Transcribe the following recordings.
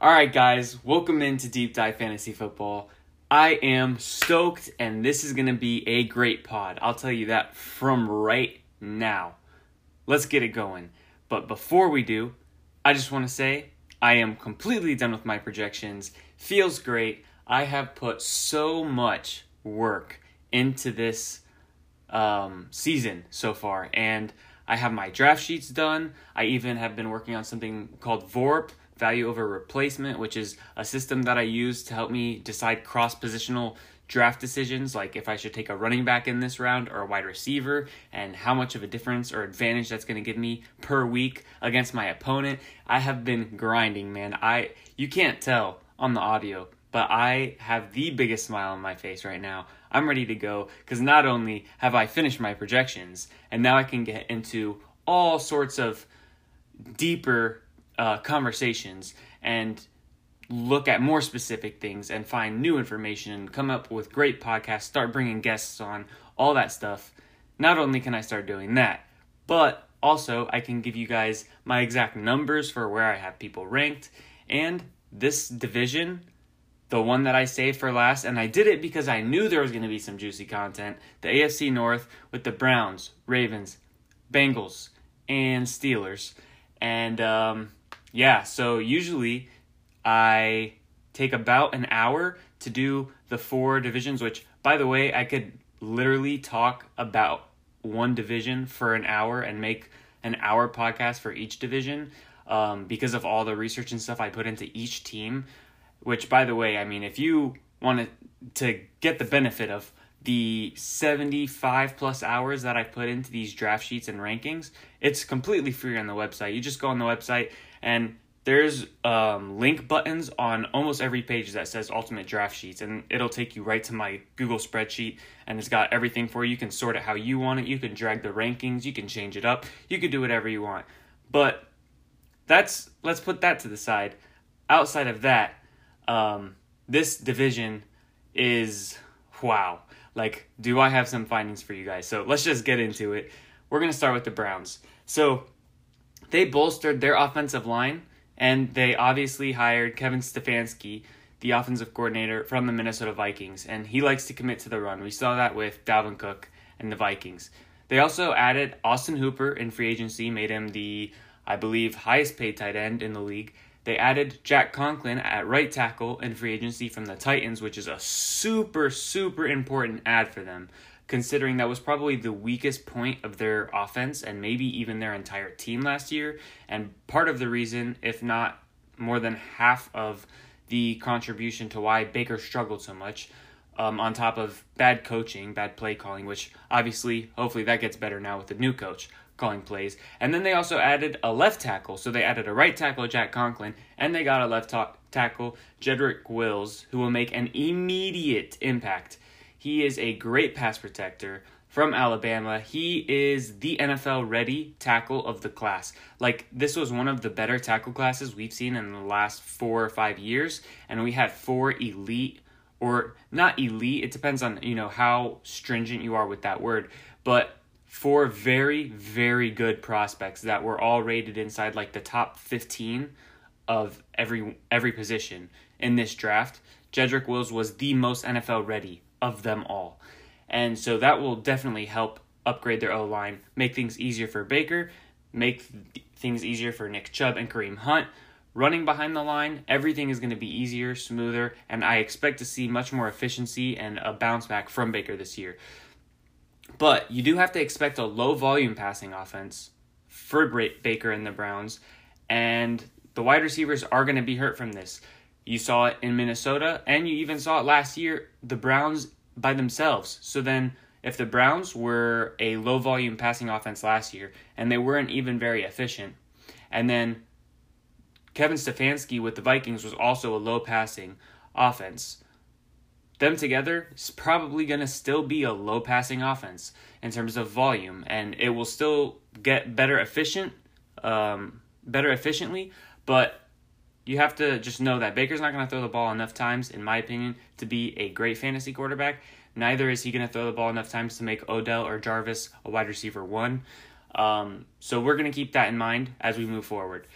All right, guys, welcome into Deep Dive Fantasy Football. I am stoked, and this is going to be a great pod. I'll tell you that from right now. Let's get it going. But before we do, I just want to say I am completely done with my projections. Feels great. I have put so much work into this season so far, and I have my draft sheets done. I even have been working on something called VORP, value over replacement, which is a system that I use to help me decide cross-positional draft decisions, like if I should take a running back in this round or a wide receiver, and how much of a difference or advantage that's going to give me per week against my opponent. I have been grinding, man. You can't tell on the audio, but I have the biggest smile on my face right now. I'm ready to go, because not only have I finished my projections, and now I can get into all sorts of deeper conversations and look at more specific things and find new information and come up with great podcasts, start bringing guests on, all that stuff. Not only can I start doing that, but also I can give you guys my exact numbers for where I have people ranked. And this division, the one that I saved for last, and I did it because I knew there was going to be some juicy content, the AFC North with the Browns, Ravens, Bengals, and Steelers. And so usually I take about an hour to do the four divisions, which, by the way, I could literally talk about one division for an hour and make an hour podcast for each division because of all the research and stuff I put into each team, which, by the way, I mean, if you wanted to get the benefit of the 75 plus hours that I put into these draft sheets and rankings, it's completely free on the website. You just go on the website and there's link buttons on almost every page that says Ultimate Draft Sheets, and it'll take you right to my Google spreadsheet, and it's got everything for you. You can sort it how you want it. You can drag the rankings. You can change it up. You can do whatever you want. But let's put that to the side. Outside of that, this division is wow. Like, do I have some findings for you guys? So let's just get into it. We're going to start with the Browns. So they bolstered their offensive line, and they obviously hired Kevin Stefanski, the offensive coordinator from the Minnesota Vikings, and he likes to commit to the run. We saw that with Dalvin Cook and the Vikings. They also added Austin Hooper in free agency, made him the, I believe, highest paid tight end in the league. They added Jack Conklin at right tackle in free agency from the Titans, which is a super, super important add for them, considering that was probably the weakest point of their offense and maybe even their entire team last year. And part of the reason, if not more than half of the contribution to why Baker struggled so much, on top of bad coaching, bad play calling, which obviously, hopefully that gets better now with the new coach calling plays. And then they also added a left tackle. So they added a right tackle, Jack Conklin, and they got a left tackle, Jedrick Wills, who will make an immediate impact. He is a great pass protector from Alabama. He is the NFL-ready tackle of the class. Like, this was one of the better tackle classes we've seen in the last 4 or 5 years, and we had four elite, or not elite, it depends on, you know, how stringent you are with that word, but four very, very good prospects that were all rated inside like the top 15 of every position in this draft. Jedrick Wills was the most NFL ready of them all. And so that will definitely help upgrade their O-line, make things easier for Baker, make things easier for Nick Chubb and Kareem Hunt. Running behind the line, everything is going to be easier, smoother, and I expect to see much more efficiency and a bounce back from Baker this year. But you do have to expect a low-volume passing offense for Baker and the Browns, and the wide receivers are going to be hurt from this. You saw it in Minnesota, and you even saw it last year, the Browns by themselves. So then, if the Browns were a low-volume passing offense last year, and they weren't even very efficient, and then Kevin Stefanski with the Vikings was also a low passing offense. Them together is probably going to still be a low passing offense in terms of volume, and it will still get better efficiently, but you have to just know that Baker's not going to throw the ball enough times, in my opinion, to be a great fantasy quarterback. Neither is he going to throw the ball enough times to make Odell or Jarvis a wide receiver one. So we're going to keep that in mind as we move forward.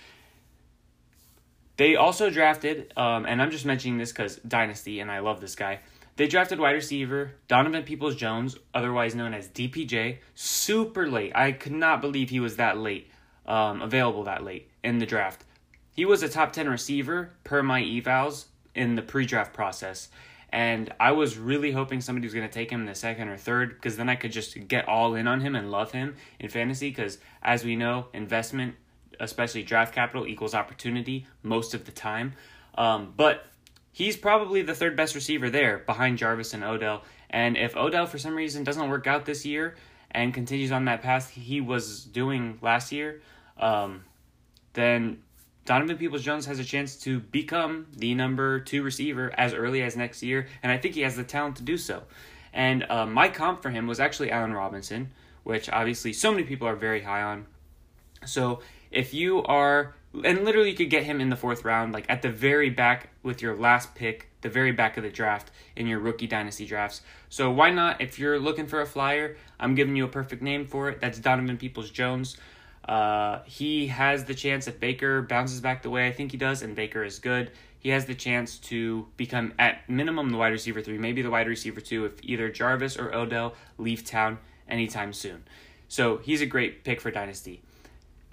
They also drafted, and I'm just mentioning this because Dynasty, and I love this guy. They drafted wide receiver Donovan Peoples-Jones, otherwise known as DPJ, super late. I could not believe he was that late, available that late in the draft. He was a top 10 receiver per my evals in the pre-draft process. And I was really hoping somebody was going to take him in the second or third, because then I could just get all in on him and love him in fantasy, because as we know, investment, especially draft capital, equals opportunity most of the time. But he's probably the third best receiver there behind Jarvis and Odell. And if Odell for some reason doesn't work out this year and continues on that path he was doing last year, then Donovan Peoples-Jones has a chance to become the number 2 receiver as early as next year, and I think he has the talent to do so. And my comp for him was actually Allen Robinson, which obviously so many people are very high on. So if you are, and literally you could get him in the 4th round, like at the very back with your last pick, the very back of the draft in your rookie dynasty drafts. So why not? If you're looking for a flyer, I'm giving you a perfect name for it. That's Donovan Peoples-Jones. He has the chance, if Baker bounces back the way I think he does, and Baker is good, he has the chance to become at minimum the wide receiver 3, maybe the wide receiver 2 if either Jarvis or Odell leave town anytime soon. So he's a great pick for Dynasty.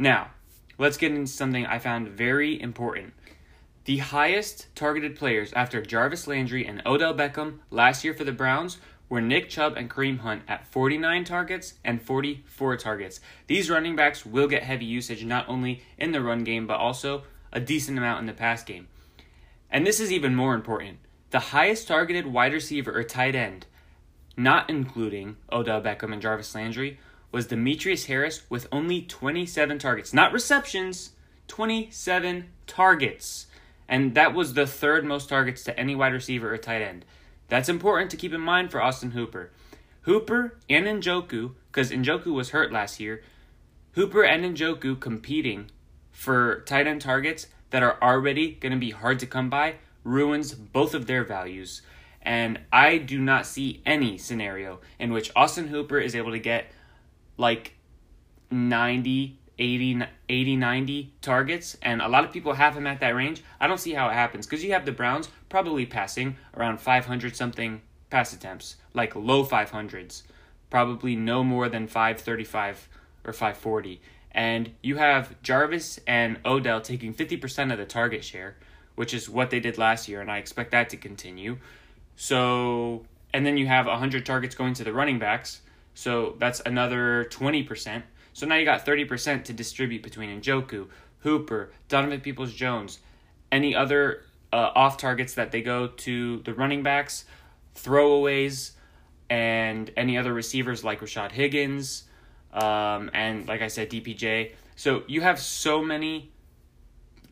Now, let's get into something I found very important. The highest targeted players after Jarvis Landry and Odell Beckham last year for the Browns were Nick Chubb and Kareem Hunt at 49 targets and 44 targets. These running backs will get heavy usage not only in the run game, but also a decent amount in the pass game. And this is even more important. The highest targeted wide receiver or tight end, not including Odell Beckham and Jarvis Landry, was Demetrius Harris with only 27 targets. Not receptions, 27 targets. And that was the 3rd most targets to any wide receiver or tight end. That's important to keep in mind for Austin Hooper. Hooper and Njoku, because Njoku was hurt last year, Hooper and Njoku competing for tight end targets that are already going to be hard to come by ruins both of their values. And I do not see any scenario in which Austin Hooper is able to get like 90 targets, and a lot of people have him at that range. I don't see how it happens, because you have the Browns probably passing around 500-something pass attempts, like low 500s, probably no more than 535 or 540. And you have Jarvis and Odell taking 50% of the target share, which is what they did last year, and I expect that to continue. So, and then you have 100 targets going to the running backs, so that's another 20%. So now you got 30% to distribute between Njoku, Hooper, Donovan Peoples-Jones, any other off targets that they go to the running backs, throwaways, and any other receivers like Rashad Higgins, and like I said, DPJ. So you have so many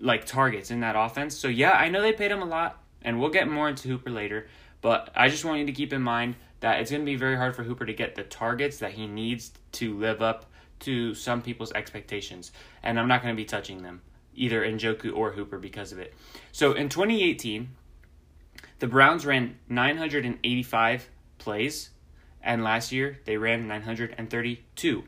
like targets in that offense. So yeah, I know they paid him a lot, and we'll get more into Hooper later, but I just want you to keep in mind that it's going to be very hard for Hooper to get the targets that he needs to live up to some people's expectations, and I'm not going to be touching them, either Njoku or Hooper, because of it. So in 2018, the Browns ran 985 plays, and last year they ran 932.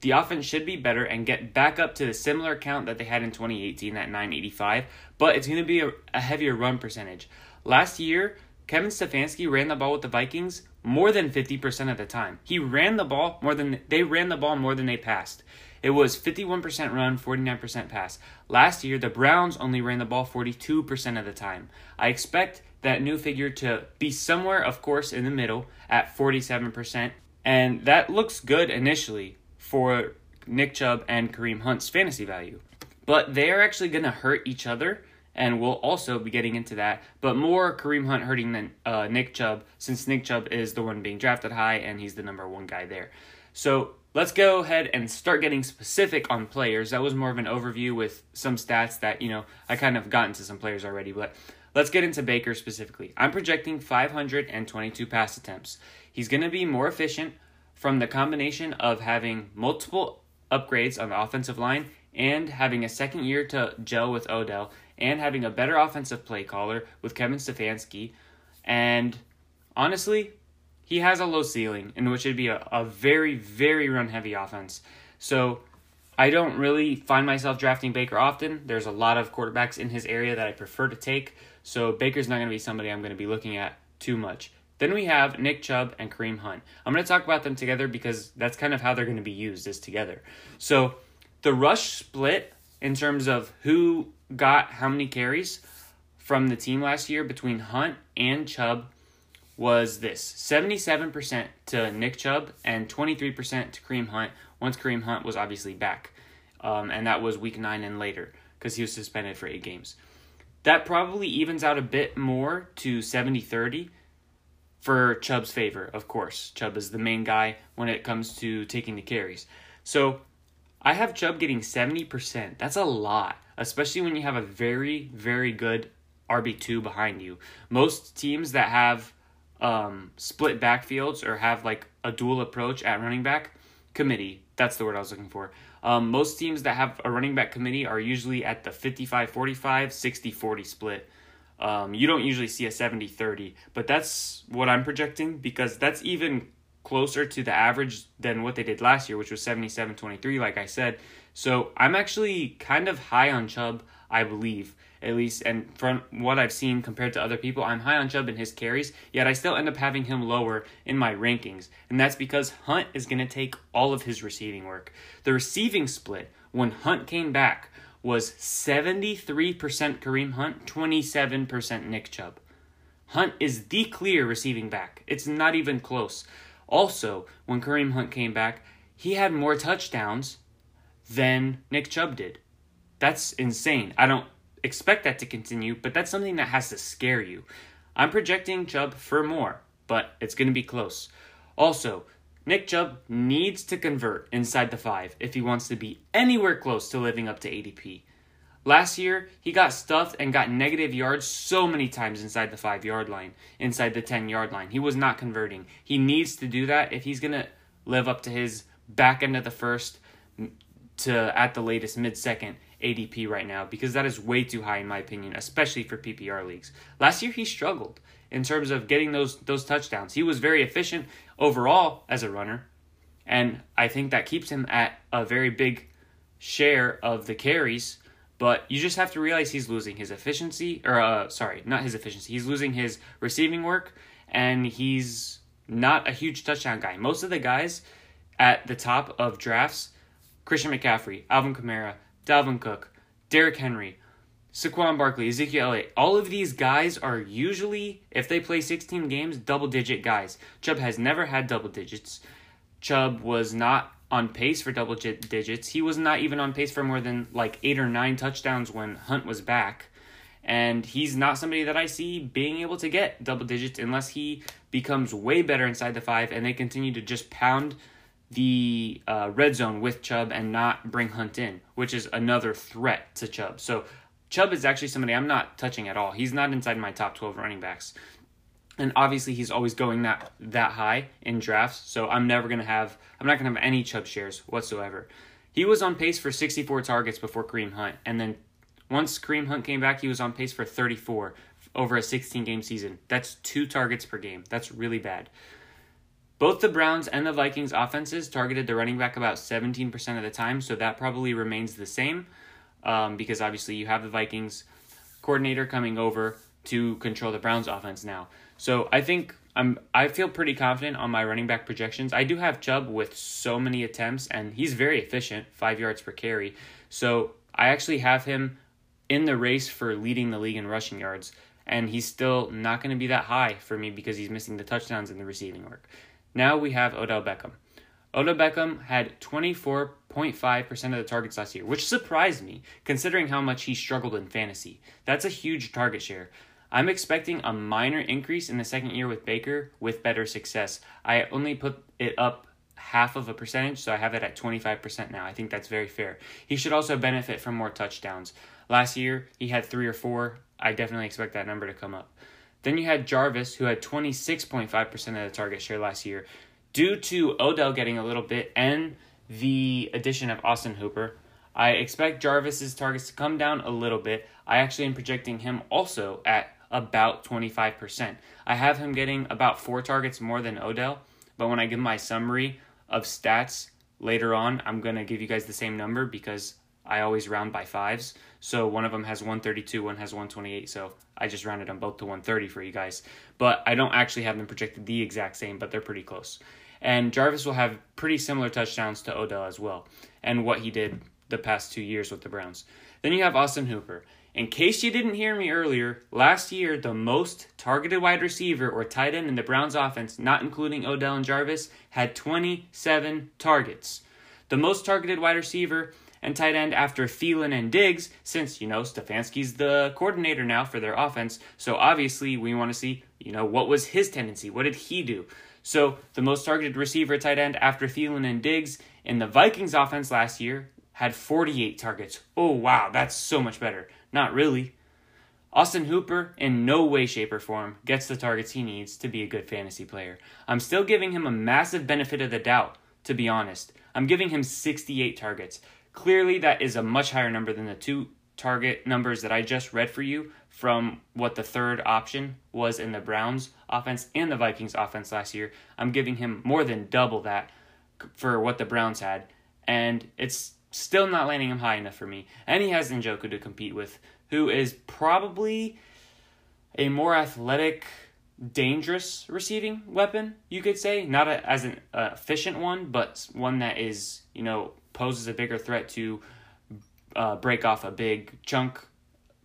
The offense should be better and get back up to the similar count that they had in 2018 at 985, but it's going to be a heavier run percentage. Last year, Kevin Stefanski ran the ball with the Vikings more than 50% of the time. They ran the ball more than they passed. It was 51% run, 49% pass. Last year, the Browns only ran the ball 42% of the time. I expect that new figure to be somewhere, of course, in the middle at 47%. And that looks good initially for Nick Chubb and Kareem Hunt's fantasy value. But they are actually going to hurt each other, and we'll also be getting into that, but more Kareem Hunt hurting than Nick Chubb, since Nick Chubb is the one being drafted high, and he's the number 1 guy there. So Let's go ahead and start getting specific on players. That was more of an overview with some stats that, you know, I kind of got into some players already, but let's get into Baker specifically. I'm projecting 522 pass attempts. He's going to be more efficient from the combination of having multiple upgrades on the offensive line and having a second year to gel with Odell and having a better offensive play caller with Kevin Stefanski. And honestly, he has a low ceiling in which it'd be a very, very run-heavy offense. So I don't really find myself drafting Baker often. There's a lot of quarterbacks in his area that I prefer to take. So Baker's not going to be somebody I'm going to be looking at too much. Then we have Nick Chubb and Kareem Hunt. I'm going to talk about them together because that's kind of how they're going to be used, is together. So the rush split in terms of who got how many carries from the team last year between Hunt and Chubb was this: 77% to Nick Chubb and 23% to Kareem Hunt, once Kareem Hunt was obviously back. And that was week 9 and later, because he was suspended for 8 games. That probably evens out a bit more to 70-30 for Chubb's favor, of course. Chubb is the main guy when it comes to taking the carries. So I have Chubb getting 70%. That's a lot, especially when you have a very, very good RB2 behind you. Most teams that have split backfields or have like a dual approach at running back committee, that's the word I was looking for. Most teams that have a running back committee are usually at the 55-45, 60-40 split. You don't usually see a 70-30, but that's what I'm projecting because that's even closer to the average than what they did last year, which was 77-23, like I said. So I'm actually kind of high on Chubb, I believe, at least, and from what I've seen compared to other people, I'm high on Chubb and his carries, yet I still end up having him lower in my rankings, and that's because Hunt is going to take all of his receiving work. The receiving split, when Hunt came back, was 73% Kareem Hunt, 27% Nick Chubb. Hunt is the clear receiving back. It's not even close. Also, when Kareem Hunt came back, he had more touchdowns than Nick Chubb did. That's insane. I don't expect that to continue, but that's something that has to scare you. I'm projecting Chubb for more, but it's going to be close. Also, Nick Chubb needs to convert inside the 5 if he wants to be anywhere close to living up to ADP. Last year, he got stuffed and got negative yards so many times inside the 5-yard line, inside the 10-yard line. He was not converting. He needs to do that if he's going to live up to his back end of the first to at the latest mid-second ADP right now, because that is way too high in my opinion, especially for PPR leagues. Last year he struggled in terms of getting those touchdowns. He was very efficient overall as a runner, and I think that keeps him at a very big share of the carries, but you just have to realize he's losing his efficiency, or not his efficiency, he's losing his receiving work, and he's not a huge touchdown guy. Most of the guys at the top of drafts, Christian McCaffrey, Alvin Kamara, Dalvin Cook, Derrick Henry, Saquon Barkley, Ezekiel Elliott, all of these guys are usually, if they play 16 games, double-digit guys. Chubb has never had double digits. Chubb was not on pace for double digits. He was not even on pace for more than like 8 or 9 touchdowns when Hunt was back. And he's not somebody that I see being able to get double digits unless he becomes way better inside the 5 and they continue to just pound the red zone with Chubb and not bring Hunt in, which is another threat to Chubb. So Chubb is actually somebody I'm not touching at all. He's not inside my top 12 running backs. And obviously he's always going that high in drafts, so I'm not going to have any Chubb shares whatsoever. He was on pace for 64 targets before Kareem Hunt, and then once Kareem Hunt came back, he was on pace for 34 over a 16-game season. That's 2 targets per game. That's really bad. Both the Browns and the Vikings offenses targeted the running back about 17% of the time, so that probably remains the same because obviously you have the Vikings coordinator coming over to control the Browns offense now. So I think I feel pretty confident on my running back projections. I do have Chubb with so many attempts, and he's very efficient, 5 yards per carry. So I actually have him in the race for leading the league in rushing yards, and he's still not going to be that high for me because he's missing the touchdowns and the receiving work. Now we have Odell Beckham. Odell Beckham had 24.5% of the targets last year, which surprised me, considering how much he struggled in fantasy. That's a huge target share. I'm expecting a minor increase in the second year with Baker with better success. I only put it up half of a percentage, so I have that at 25% now. I think that's very fair. He should also benefit from more touchdowns. Last year, he had 3 or 4. I definitely expect that number to come up. Then you had Jarvis, who had 26.5% of the target share last year. Due to Odell getting a little bit and the addition of Austin Hooper, I expect Jarvis's targets to come down a little bit. I actually am projecting him also at about 25%. I have him getting about 4 targets more than Odell, but when I give my summary of stats later on, I'm going to give you guys the same number because I always round by 5s. So one of them has 132, one has 128. So I just rounded them both to 130 for you guys. But I don't actually have them projected the exact same, but they're pretty close. And Jarvis will have pretty similar touchdowns to Odell as well, and what he did the past 2 years with the Browns. Then you have Austin Hooper. In case you didn't hear me earlier, last year, the most targeted wide receiver or tight end in the Browns offense, not including Odell and Jarvis, had 27 targets. The most targeted wide receiver and tight end after Thielen and Diggs, since, Stefanski's the coordinator now for their offense. So obviously we want to see, what was his tendency? What did he do? So the most targeted receiver tight end after Thielen and Diggs in the Vikings offense last year had 48 targets. Oh, wow, that's so much better. Not really. Austin Hooper, in no way, shape, or form, gets the targets he needs to be a good fantasy player. I'm still giving him a massive benefit of the doubt, to be honest. I'm giving him 68 targets. Clearly, that is a much higher number than the 2 target numbers that I just read for you from what the third option was in the Browns offense and the Vikings offense last year. I'm giving him more than double that for what the Browns had, and it's still not landing him high enough for me. And he has Njoku to compete with, who is probably a more athletic, dangerous receiving weapon, you could say. Not as an efficient one, but one that is, poses a bigger threat to break off a big chunk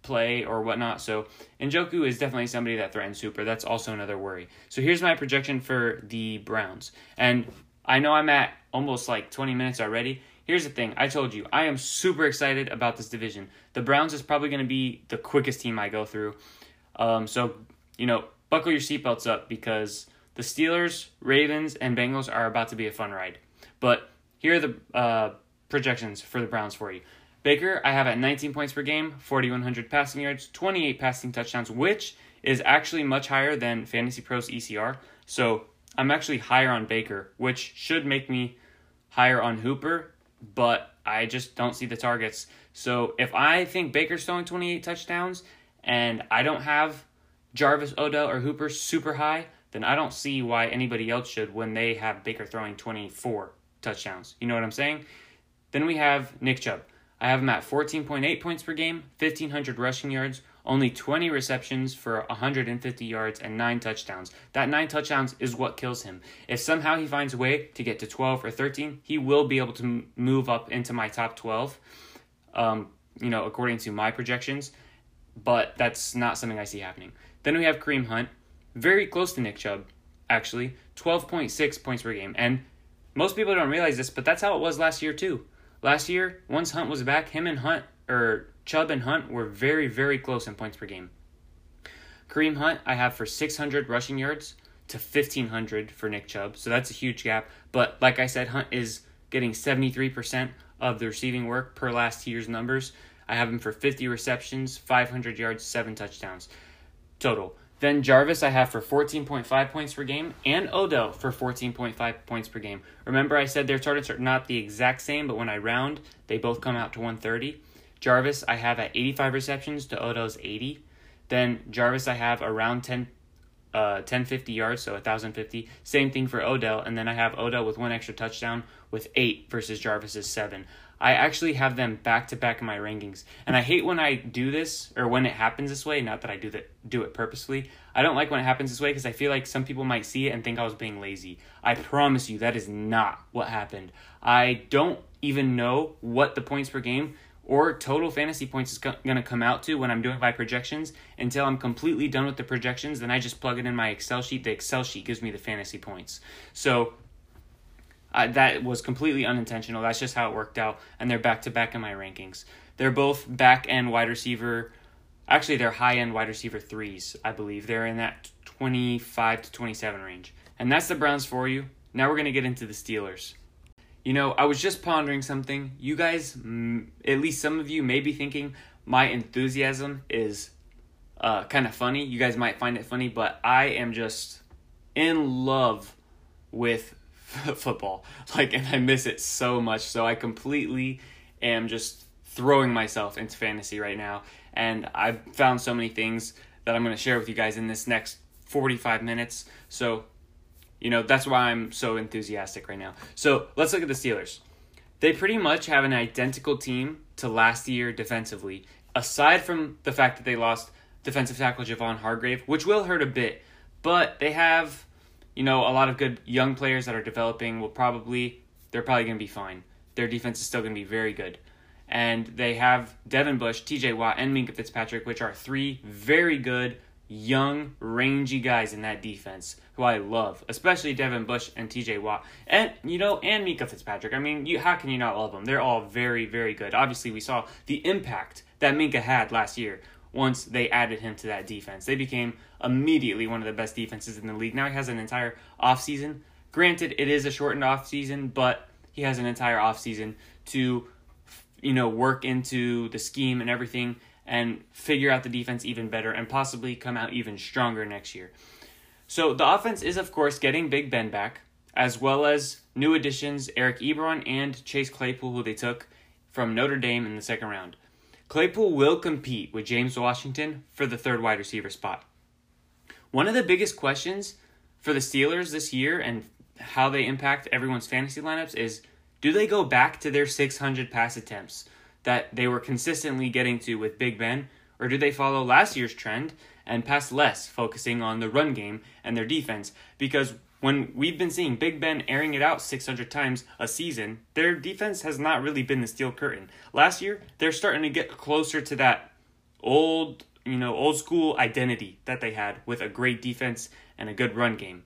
play or whatnot. So Njoku is definitely somebody that threatens Hooper. That's also another worry. So here's my projection for the Browns. And I know I'm at almost 20 minutes already. Here's the thing. I told you, I am super excited about this division. The Browns is probably going to be the quickest team I go through. So buckle your seatbelts up because the Steelers, Ravens, and Bengals are about to be a fun ride. But here are the projections for the Browns for you. Baker, I have at 19 points per game, 4,100 passing yards, 28 passing touchdowns, which is actually much higher than Fantasy Pros ECR. So I'm actually higher on Baker, which should make me higher on Hooper, but I just don't see the targets. So if I think Baker's throwing 28 touchdowns and I don't have Jarvis, Odell, or Hooper super high, then I don't see why anybody else should when they have Baker throwing 24 touchdowns. You know what I'm saying? Then we have Nick Chubb. I have him at 14.8 points per game, 1,500 rushing yards, only 20 receptions for 150 yards and 9 touchdowns. That 9 touchdowns is what kills him. If somehow he finds a way to get to 12 or 13, he will be able to move up into my top 12, according to my projections. But that's not something I see happening. Then we have Kareem Hunt, very close to Nick Chubb, actually, 12.6 points per game. And most people don't realize this, but that's how it was last year too. Last year, once Hunt was back, Chubb and Hunt were very, very close in points per game. Kareem Hunt, I have for 600 rushing yards to 1,500 for Nick Chubb. So that's a huge gap. But like I said, Hunt is getting 73% of the receiving work per last year's numbers. I have him for 50 receptions, 500 yards, 7 touchdowns total. Then Jarvis I have for 14.5 points per game and Odell for 14.5 points per game. Remember I said their targets are not the exact same, but when I round, they both come out to 130. Jarvis I have at 85 receptions to Odell's 80. Then Jarvis I have around 1050 yards, so 1,050. Same thing for Odell, and then I have Odell with 1 extra touchdown with 8 versus Jarvis's 7. I actually have them back-to-back in my rankings. And I hate when I do this, or when it happens this way, not that I do it purposely. I don't like when it happens this way because I feel like some people might see it and think I was being lazy. I promise you, that is not what happened. I don't even know what the points per game or total fantasy points is going to come out to when I'm doing my projections until I'm completely done with the projections. Then I just plug it in my Excel sheet. The Excel sheet gives me the fantasy points. So that was completely unintentional. That's just how it worked out. And they're back-to-back in my rankings. They're both back-end wide receiver. Actually, they're high-end wide receiver 3s, I believe. They're in that 25 to 27 range. And that's the Browns for you. Now we're going to get into the Steelers. You know, I was just pondering something. You guys, at least some of you, may be thinking my enthusiasm is kind of funny. You guys might find it funny, but I am just in love with football. Like, and I miss it so much. So I completely am just throwing myself into fantasy right now. And I've found so many things that I'm going to share with you guys in this next 45 minutes. So, you know, that's why I'm so enthusiastic right now. So let's look at the Steelers. They pretty much have an identical team to last year defensively, aside from the fact that they lost defensive tackle Javon Hargrave, which will hurt a bit. But they have, you know, a lot of good young players that are developing. They're probably going to be fine. Their defense is still going to be very good. And they have Devin Bush, TJ Watt, and Minkah Fitzpatrick, which are three very good young, rangy guys in that defense who I love, especially Devin Bush and TJ Watt and Minkah Fitzpatrick. I mean, how can you not love them? They're all very, very good. Obviously, we saw the impact that Minkah had last year once they added him to that defense. They became immediately one of the best defenses in the league. Now he has an entire offseason. Granted, it is a shortened offseason, but he has an entire offseason to, you know, work into the scheme and everything, and figure out the defense even better, and possibly come out even stronger next year. So the offense is, of course, getting Big Ben back, as well as new additions Eric Ebron and Chase Claypool, who they took from Notre Dame in the second round. Claypool will compete with James Washington for the third wide receiver spot. One of the biggest questions for the Steelers this year and how they impact everyone's fantasy lineups is, do they go back to their 600 pass attempts that they were consistently getting to with Big Ben, or do they follow last year's trend and pass less, focusing on the run game and their defense? Because when we've been seeing Big Ben airing it out 600 times a season, their defense has not really been the steel curtain. Last year, they're starting to get closer to that old school identity that they had with a great defense and a good run game.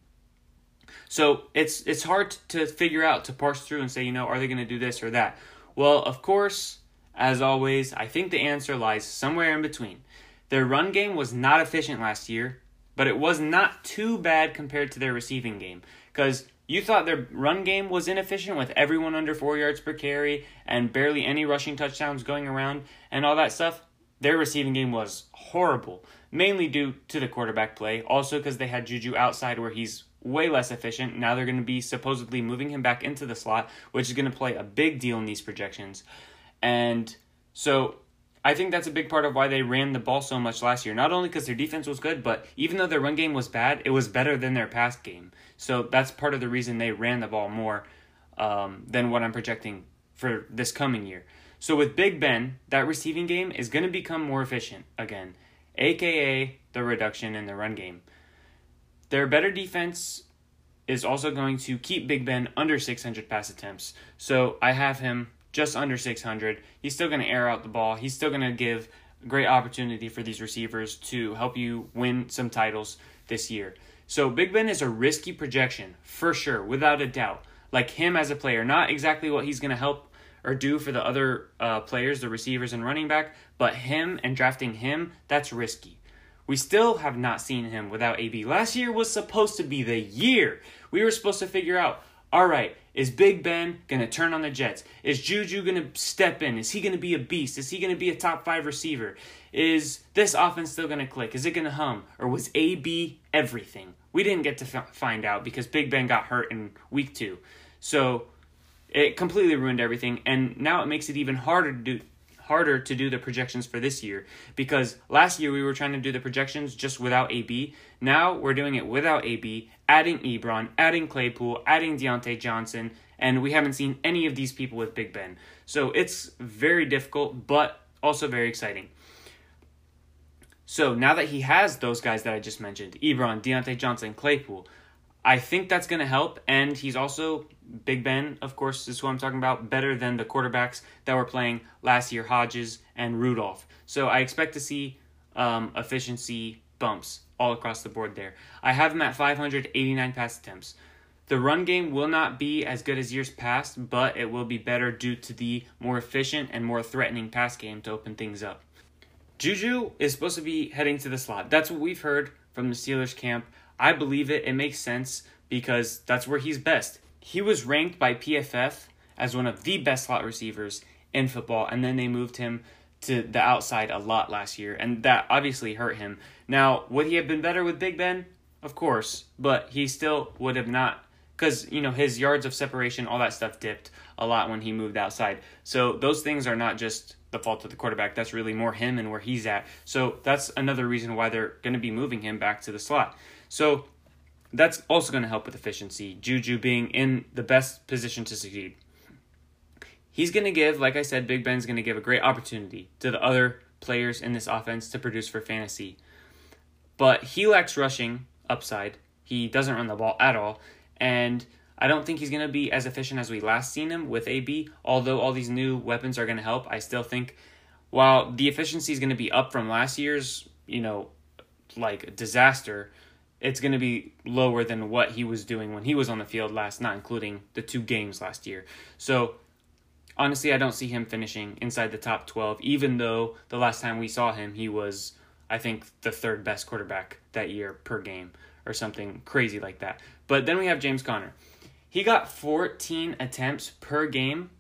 So it's hard to figure out, to parse through and say, you know, are they going to do this or that? Well, of course, as always, I think the answer lies somewhere in between. Their run game was not efficient last year, but it was not too bad compared to their receiving game. Because you thought their run game was inefficient with everyone under 4 yards per carry and barely any rushing touchdowns going around and all that stuff. Their receiving game was horrible, mainly due to the quarterback play. Also because they had Juju outside where he's way less efficient. Now they're going to be supposedly moving him back into the slot, which is going to play a big deal in these projections. And so I think that's a big part of why they ran the ball so much last year. Not only because their defense was good, but even though their run game was bad, it was better than their pass game. So that's part of the reason they ran the ball more than what I'm projecting for this coming year. So with Big Ben, that receiving game is going to become more efficient again, a.k.a. the reduction in the run game. Their better defense is also going to keep Big Ben under 600 pass attempts. So I have him just under 600. He's still going to air out the ball. He's still going to give great opportunity for these receivers to help you win some titles this year. So Big Ben is a risky projection, for sure, without a doubt. Like him as a player, not exactly what he's going to help or do for the other players, the receivers and running back, but him and drafting him, that's risky. We still have not seen him without AB. Last year was supposed to be the year. We were supposed to figure out, all right, is Big Ben going to turn on the Jets? Is Juju going to step in? Is he going to be a beast? Is he going to be a top five receiver? Is this offense still going to click? Is it going to hum? Or was AB everything? We didn't get to find out because Big Ben got hurt in week 2. So it completely ruined everything. And now it makes it even harder to do the projections for this year, because last year we were trying to do the projections just without AB. Now we're doing it without AB, adding Ebron, adding Claypool, adding Diontae Johnson, and we haven't seen any of these people with Big Ben. So it's very difficult, but also very exciting. So now that he has those guys that I just mentioned, Ebron, Diontae Johnson, Claypool, I think that's going to help, and he's also, Big Ben, of course, is who I'm talking about, better than the quarterbacks that were playing last year, Hodges and Rudolph. So I expect to see efficiency bumps all across the board there. I have him at 589 pass attempts. The run game will not be as good as years past, but it will be better due to the more efficient and more threatening pass game to open things up. Juju is supposed to be heading to the slot. That's what we've heard from the Steelers camp. I believe it. It makes sense. because that's where he's best. He was ranked by PFF as one of the best slot receivers in football, and then they moved him to the outside a lot last year, and that obviously hurt him. Now, would he have been better with Big Ben? Of course, but he still would have not, because, you know, his yards of separation, all that stuff dipped a lot when he moved outside. So those things are not just the fault of the quarterback. That's really more him and where he's at. So that's another reason why they're going to be moving him back to the slot. So that's also going to help with efficiency, Juju being in the best position to succeed. He's going to give, like I said, Big Ben's going to give a great opportunity to the other players in this offense to produce for fantasy. But he lacks rushing upside. He doesn't run the ball at all. And I don't think he's going to be as efficient as we last seen him with AB. Although all these new weapons are going to help, I still think while the efficiency is going to be up from last year's, you know, like disaster, it's going to be lower than what he was doing when he was on the field last, not including the two games last year. So honestly, I don't see him finishing inside the top 12, even though the last time we saw him, he was, I think, the third best quarterback that year per game or something crazy like that. But then we have James Conner. He got 14 attempts per game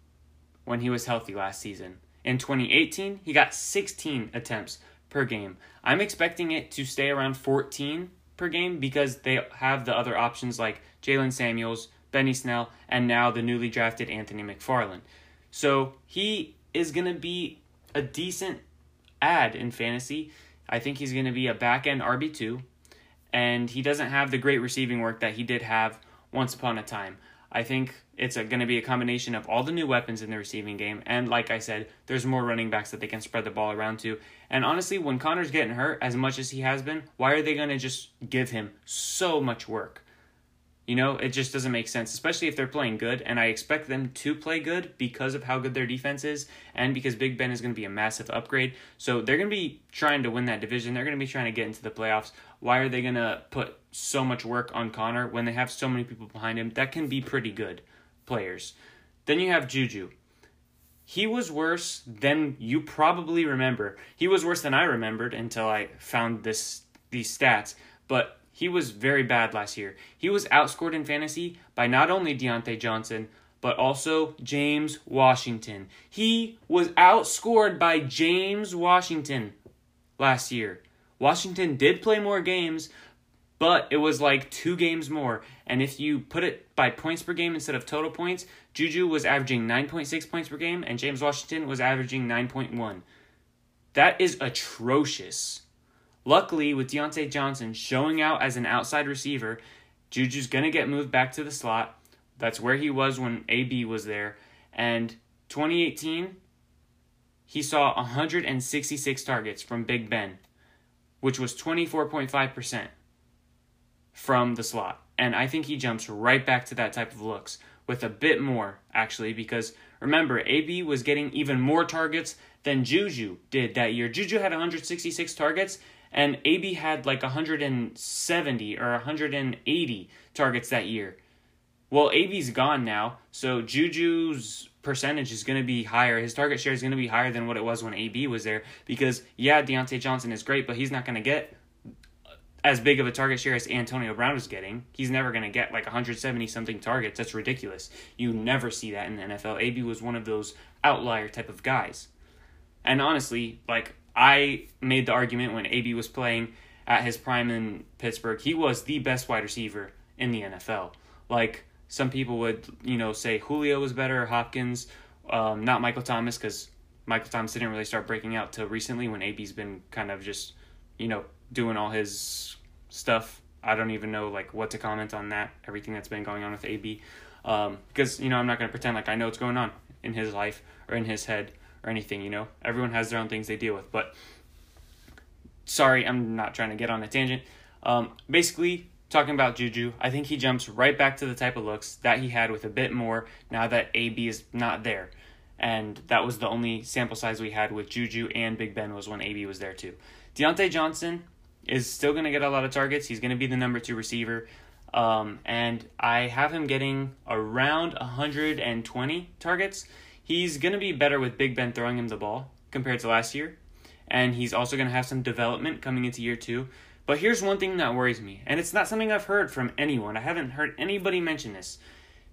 when he was healthy last season. In 2018, he got 16 attempts per game. I'm expecting it to stay around 14 per game because they have the other options like Jalen Samuels, Benny Snell, and now the newly drafted Anthony McFarland. So he is going to be a decent add in fantasy. I think he's going to be a back-end RB2, and he doesn't have the great receiving work that he did have once upon a time. I think it's going to be a combination of all the new weapons in the receiving game, and like I said, there's more running backs that they can spread the ball around to. And honestly, when Connor's getting hurt as much as he has been, why are they going to just give him so much work? You know, it just doesn't make sense, especially if they're playing good, and I expect them to play good because of how good their defense is and because Big Ben is going to be a massive upgrade. So they're going to be trying to win that division. They're going to be trying to get into the playoffs. Why are they going to put so much work on Connor when they have so many people behind him that can be pretty good players? Then you have Juju. He was worse than you probably remember. He was worse than I remembered until I found these stats, but he was very bad last year. He was outscored in fantasy by not only Diontae Johnson, but also James Washington. He was outscored by James Washington last year. Washington did play more games, but it was like 2 games more. And if you put it by points per game instead of total points, Juju was averaging 9.6 points per game, and James Washington was averaging 9.1. That is atrocious. Luckily, with Diontae Johnson showing out as an outside receiver, Juju's going to get moved back to the slot. That's where he was when AB was there. And 2018, he saw 166 targets from Big Ben, which was 24.5% from the slot. And I think he jumps right back to that type of looks with a bit more, actually, because remember, AB was getting even more targets than Juju did that year. Juju had 166 targets, and AB had like 170 or 180 targets that year. Well, AB's gone now, so Juju's percentage is going to be higher. His target share is going to be higher than what it was when AB was there because, yeah, Diontae Johnson is great, but he's not going to get as big of a target share as Antonio Brown is getting. He's never going to get like 170-something targets. That's ridiculous. You never see that in the NFL. AB was one of those outlier type of guys. And honestly, like, I made the argument when AB was playing at his prime in Pittsburgh, he was the best wide receiver in the NFL. Like, some people would, you know, say Julio was better, Hopkins, not Michael Thomas, because Michael Thomas didn't really start breaking out till recently when AB's been kind of just, you know, doing all his stuff. I don't even know, like, what to comment on that, everything that's been going on with AB. Because, you know, I'm not going to pretend like I know what's going on in his life or in his head or anything, you know. Everyone has their own things they deal with, but sorry, I'm not trying to get on a tangent. Basically, talking about Juju, I think he jumps right back to the type of looks that he had with a bit more now that AB is not there. And that was the only sample size we had with Juju and Big Ben was when AB was there too. Diontae Johnson is still going to get a lot of targets. He's going to be the number 2 receiver. And I have him getting around 120 targets. He's going to be better with Big Ben throwing him the ball compared to last year. And he's also going to have some development coming into year 2. But here's one thing that worries me, and it's not something I've heard from anyone. I haven't heard anybody mention this.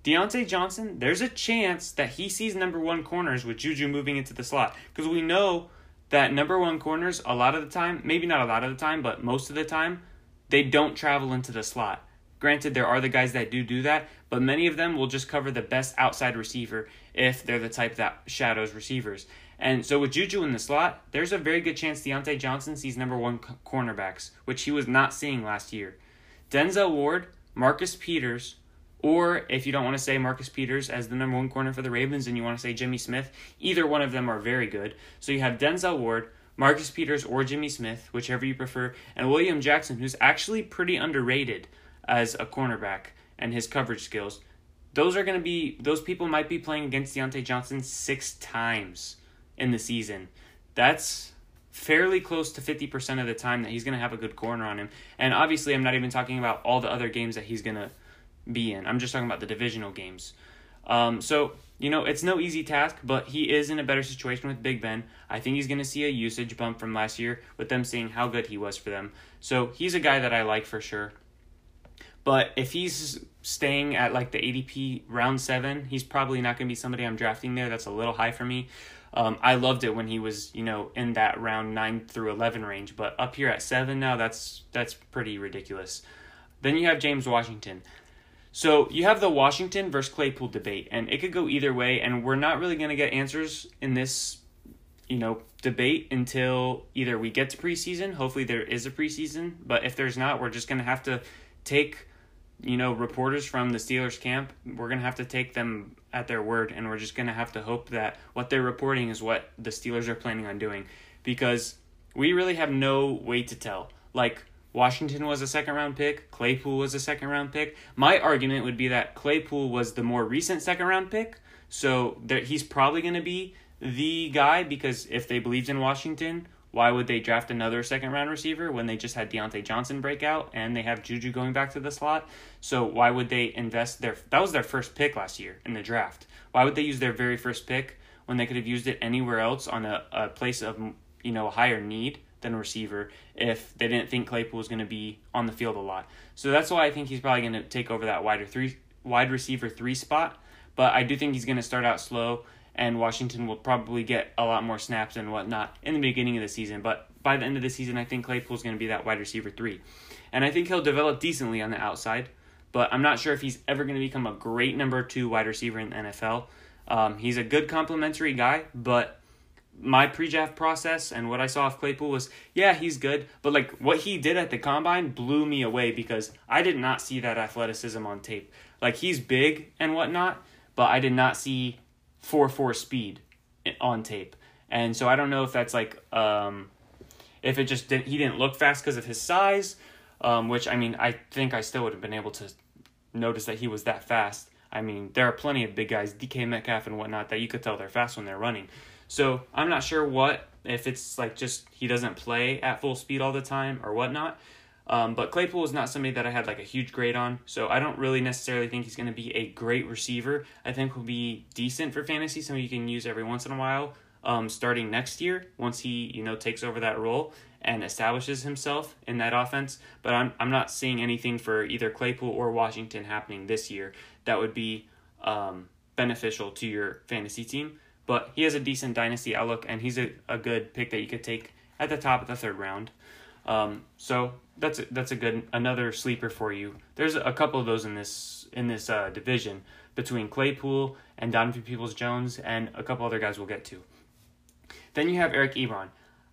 Diontae Johnson, there's a chance that he sees number one corners with Juju moving into the slot. Because we know that number one corners, a lot of the time, maybe not a lot of the time, but most of the time, they don't travel into the slot. Granted, there are the guys that do that, but many of them will just cover the best outside receiver if they're the type that shadows receivers. And so with Juju in the slot, there's a very good chance Diontae Johnson sees number one cornerbacks, which he was not seeing last year. Denzel Ward, Marcus Peters, or if you don't want to say Marcus Peters as the number one corner for the Ravens and you want to say Jimmy Smith, either one of them are very good. So you have Denzel Ward, Marcus Peters, or Jimmy Smith, whichever you prefer, and William Jackson, who's actually pretty underrated as a cornerback and his coverage skills. Those people might be playing against Diontae Johnson 6 times in the season. That's fairly close to 50% of the time that he's going to have a good corner on him. And obviously, I'm not even talking about all the other games that he's going to be in. I'm just talking about the divisional games. It's no easy task, but he is in a better situation with Big Ben. I think he's going to see a usage bump from last year with them seeing how good he was for them. So he's a guy that I like for sure. But if he's staying at like the ADP round 7, he's probably not going to be somebody I'm drafting there. That's a little high for me. I loved it when he was, in that round 9 through 11 range. But up here at 7 now, that's pretty ridiculous. Then you have James Washington. So you have the Washington versus Claypool debate, and it could go either way. And we're not really going to get answers in this, debate until either we get to preseason. Hopefully there is a preseason. But if there's not, we're just going to have to take reporters from the Steelers camp. We're going to have to take them at their word, and we're just going to have to hope that what they're reporting is what the Steelers are planning on doing, because we really have no way to tell. Like, Washington was a second-round pick. Claypool was a second-round pick. My argument would be that Claypool was the more recent second-round pick, so that he's probably going to be the guy, because if they believed in Washington, why would they draft another second-round receiver when they just had Diontae Johnson break out and they have Juju going back to the slot? So why would they invest that was their first pick last year in the draft. Why would they use their very first pick when they could have used it anywhere else on a place of, a higher need than a receiver if they didn't think Claypool was going to be on the field a lot? So that's why I think he's probably going to take over that wide receiver 3 spot. But I do think he's going to start out slow, and Washington will probably get a lot more snaps and whatnot in the beginning of the season. But by the end of the season, I think Claypool's going to be that wide receiver 3. And I think he'll develop decently on the outside, but I'm not sure if he's ever going to become a great number 2 wide receiver in the NFL. He's a good complimentary guy, but my pre-draft process and what I saw of Claypool was, yeah, he's good, but like what he did at the Combine blew me away, because I did not see that athleticism on tape. Like, he's big and whatnot, but I did not see 4.4 speed on tape. And so I don't know if that's like if it just he didn't look fast because of his size, which, I think I still would have been able to notice that he was that fast. There are plenty of big guys, DK Metcalf and whatnot, that you could tell they're fast when they're running. So I'm not sure if it's like just he doesn't play at full speed all the time or whatnot. But Claypool is not somebody that I had like a huge grade on, so I don't really necessarily think he's going to be a great receiver. I think he'll be decent for fantasy, something you can use every once in a while, starting next year once he, takes over that role and establishes himself in that offense. But I'm not seeing anything for either Claypool or Washington happening this year that would be beneficial to your fantasy team. But he has a decent dynasty outlook, and he's a good pick that you could take at the top of the 3rd round. So that's a good another sleeper for you. There's a couple of those in this division between Claypool and Donovan Peoples-Jones and a couple other guys we'll get to. Then you have Eric Ebron.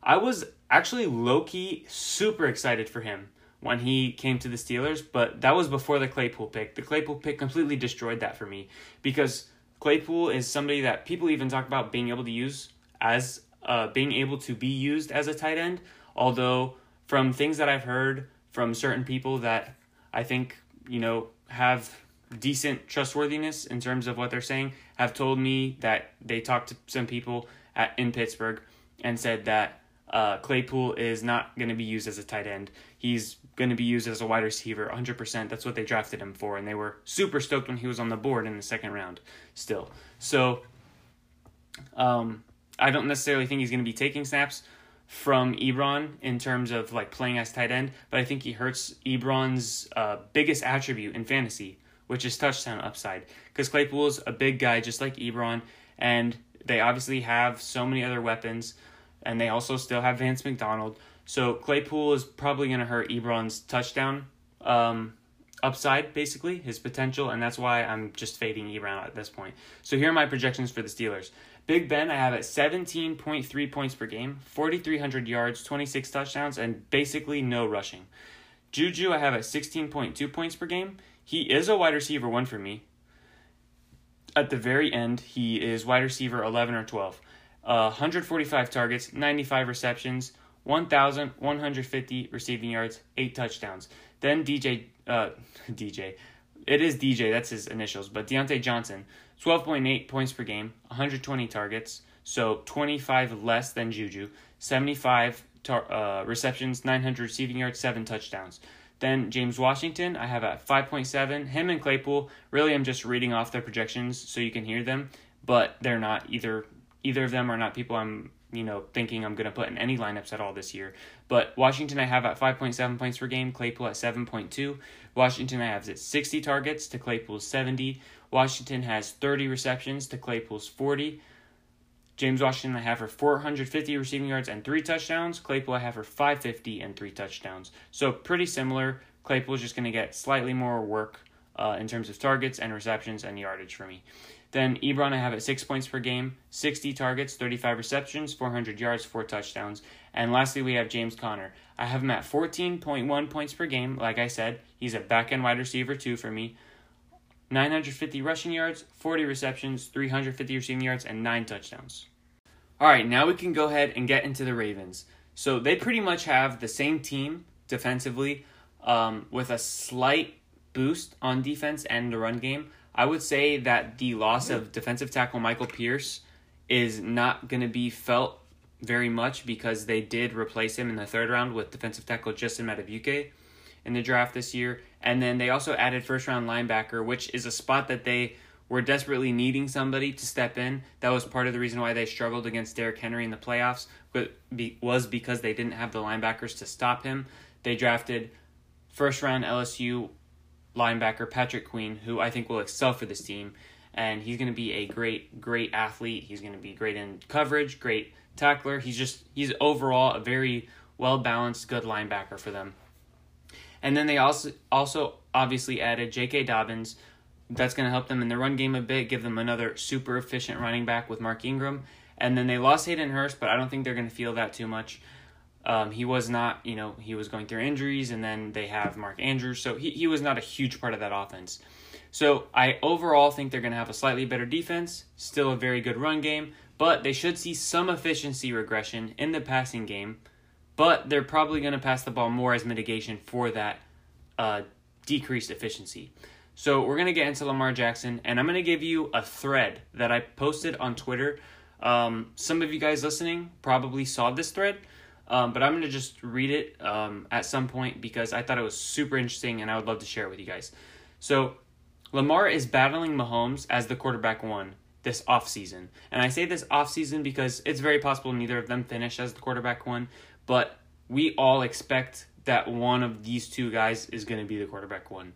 I was actually low-key super excited for him when he came to the Steelers, but that was before the Claypool pick. The Claypool pick completely destroyed that for me, because Claypool is somebody that people even talk about being able to be used as a tight end, although from things that I've heard from certain people that I think, have decent trustworthiness in terms of what they're saying, have told me that they talked to some people in Pittsburgh and said that Claypool is not going to be used as a tight end. He's going to be used as a wide receiver, 100%. That's what they drafted him for, and they were super stoked when he was on the board in the 2nd round still. So I don't necessarily think he's going to be taking snaps, from Ebron in terms of like playing as tight end, but I think he hurts Ebron's biggest attribute in fantasy, which is touchdown upside, because Claypool's a big guy just like Ebron, and they obviously have so many other weapons, and they also still have Vance McDonald. So Claypool is probably going to hurt Ebron's touchdown upside, basically, his potential, and that's why I'm just fading Ebron at this point. So here are my projections for the Steelers. Big Ben I have at 17.3 points per game, 4,300 yards, 26 touchdowns, and basically no rushing. Juju I have at 16.2 points per game. He is a wide receiver 1 for me. At the very end, he is wide receiver 11 or 12. 145 targets, 95 receptions, 1,150 receiving yards, 8 touchdowns. Then DJ, that's his initials, but Diontae Johnson, 12.8 points per game, 120 targets, so 25 less than Juju, 75 receptions, 900 receiving yards, 7 touchdowns. Then James Washington, I have at 5.7. Him and Claypool, really I'm just reading off their projections so you can hear them, but they're not either of them are not people I'm thinking I'm going to put in any lineups at all this year. But Washington I have at 5.7 points per game, Claypool at 7.2. Washington I have at 60 targets to Claypool's 70. Washington has 30 receptions to Claypool's 40. James Washington I have for 450 receiving yards and 3 touchdowns. Claypool I have for 550 and 3 touchdowns. So pretty similar. Claypool's just going to get slightly more work in terms of targets and receptions and yardage for me. Then Ebron I have at 6 points per game, 60 targets, 35 receptions, 400 yards, 4 touchdowns. And lastly, we have James Conner. I have him at 14.1 points per game. Like I said, he's a back-end wide receiver 2 for me. 950 rushing yards, 40 receptions, 350 receiving yards, and 9 touchdowns. All right, now we can go ahead and get into the Ravens. So they pretty much have the same team defensively with a slight boost on defense and the run game. I would say that the loss of defensive tackle Michael Pierce is not going to be felt very much because they did replace him in the third round with defensive tackle Justin Madubuike in the draft this year. And then they also added first-round linebacker, which is a spot that they were desperately needing somebody to step in. That was part of the reason why they struggled against Derrick Henry in the playoffs, was because they didn't have the linebackers to stop him. They drafted first-round LSU linebacker Patrick Queen, who I think will excel for this team, and he's going to be a great athlete. He's going to be great in coverage, great tackler. He's overall a very well-balanced, good linebacker for them. And then they also obviously added JK Dobbins. That's going to help them in the run game a bit, give them another super efficient running back with Mark Ingram. And then they lost Hayden Hurst, but I don't think they're going to feel that too much. He was not, he was going through injuries, and then they have Mark Andrews, so he was not a huge part of that offense. So I overall think they're going to have a slightly better defense, still a very good run game, but they should see some efficiency regression in the passing game, but they're probably going to pass the ball more as mitigation for that decreased efficiency. So we're going to get into Lamar Jackson, and I'm going to give you a thread that I posted on Twitter. Some of you guys listening probably saw this thread. But I'm going to just read it at some point because I thought it was super interesting and I would love to share it with you guys. So Lamar is battling Mahomes as the quarterback one this offseason. And I say this offseason because it's very possible neither of them finish as the quarterback one. But we all expect that one of these two guys is going to be the quarterback one.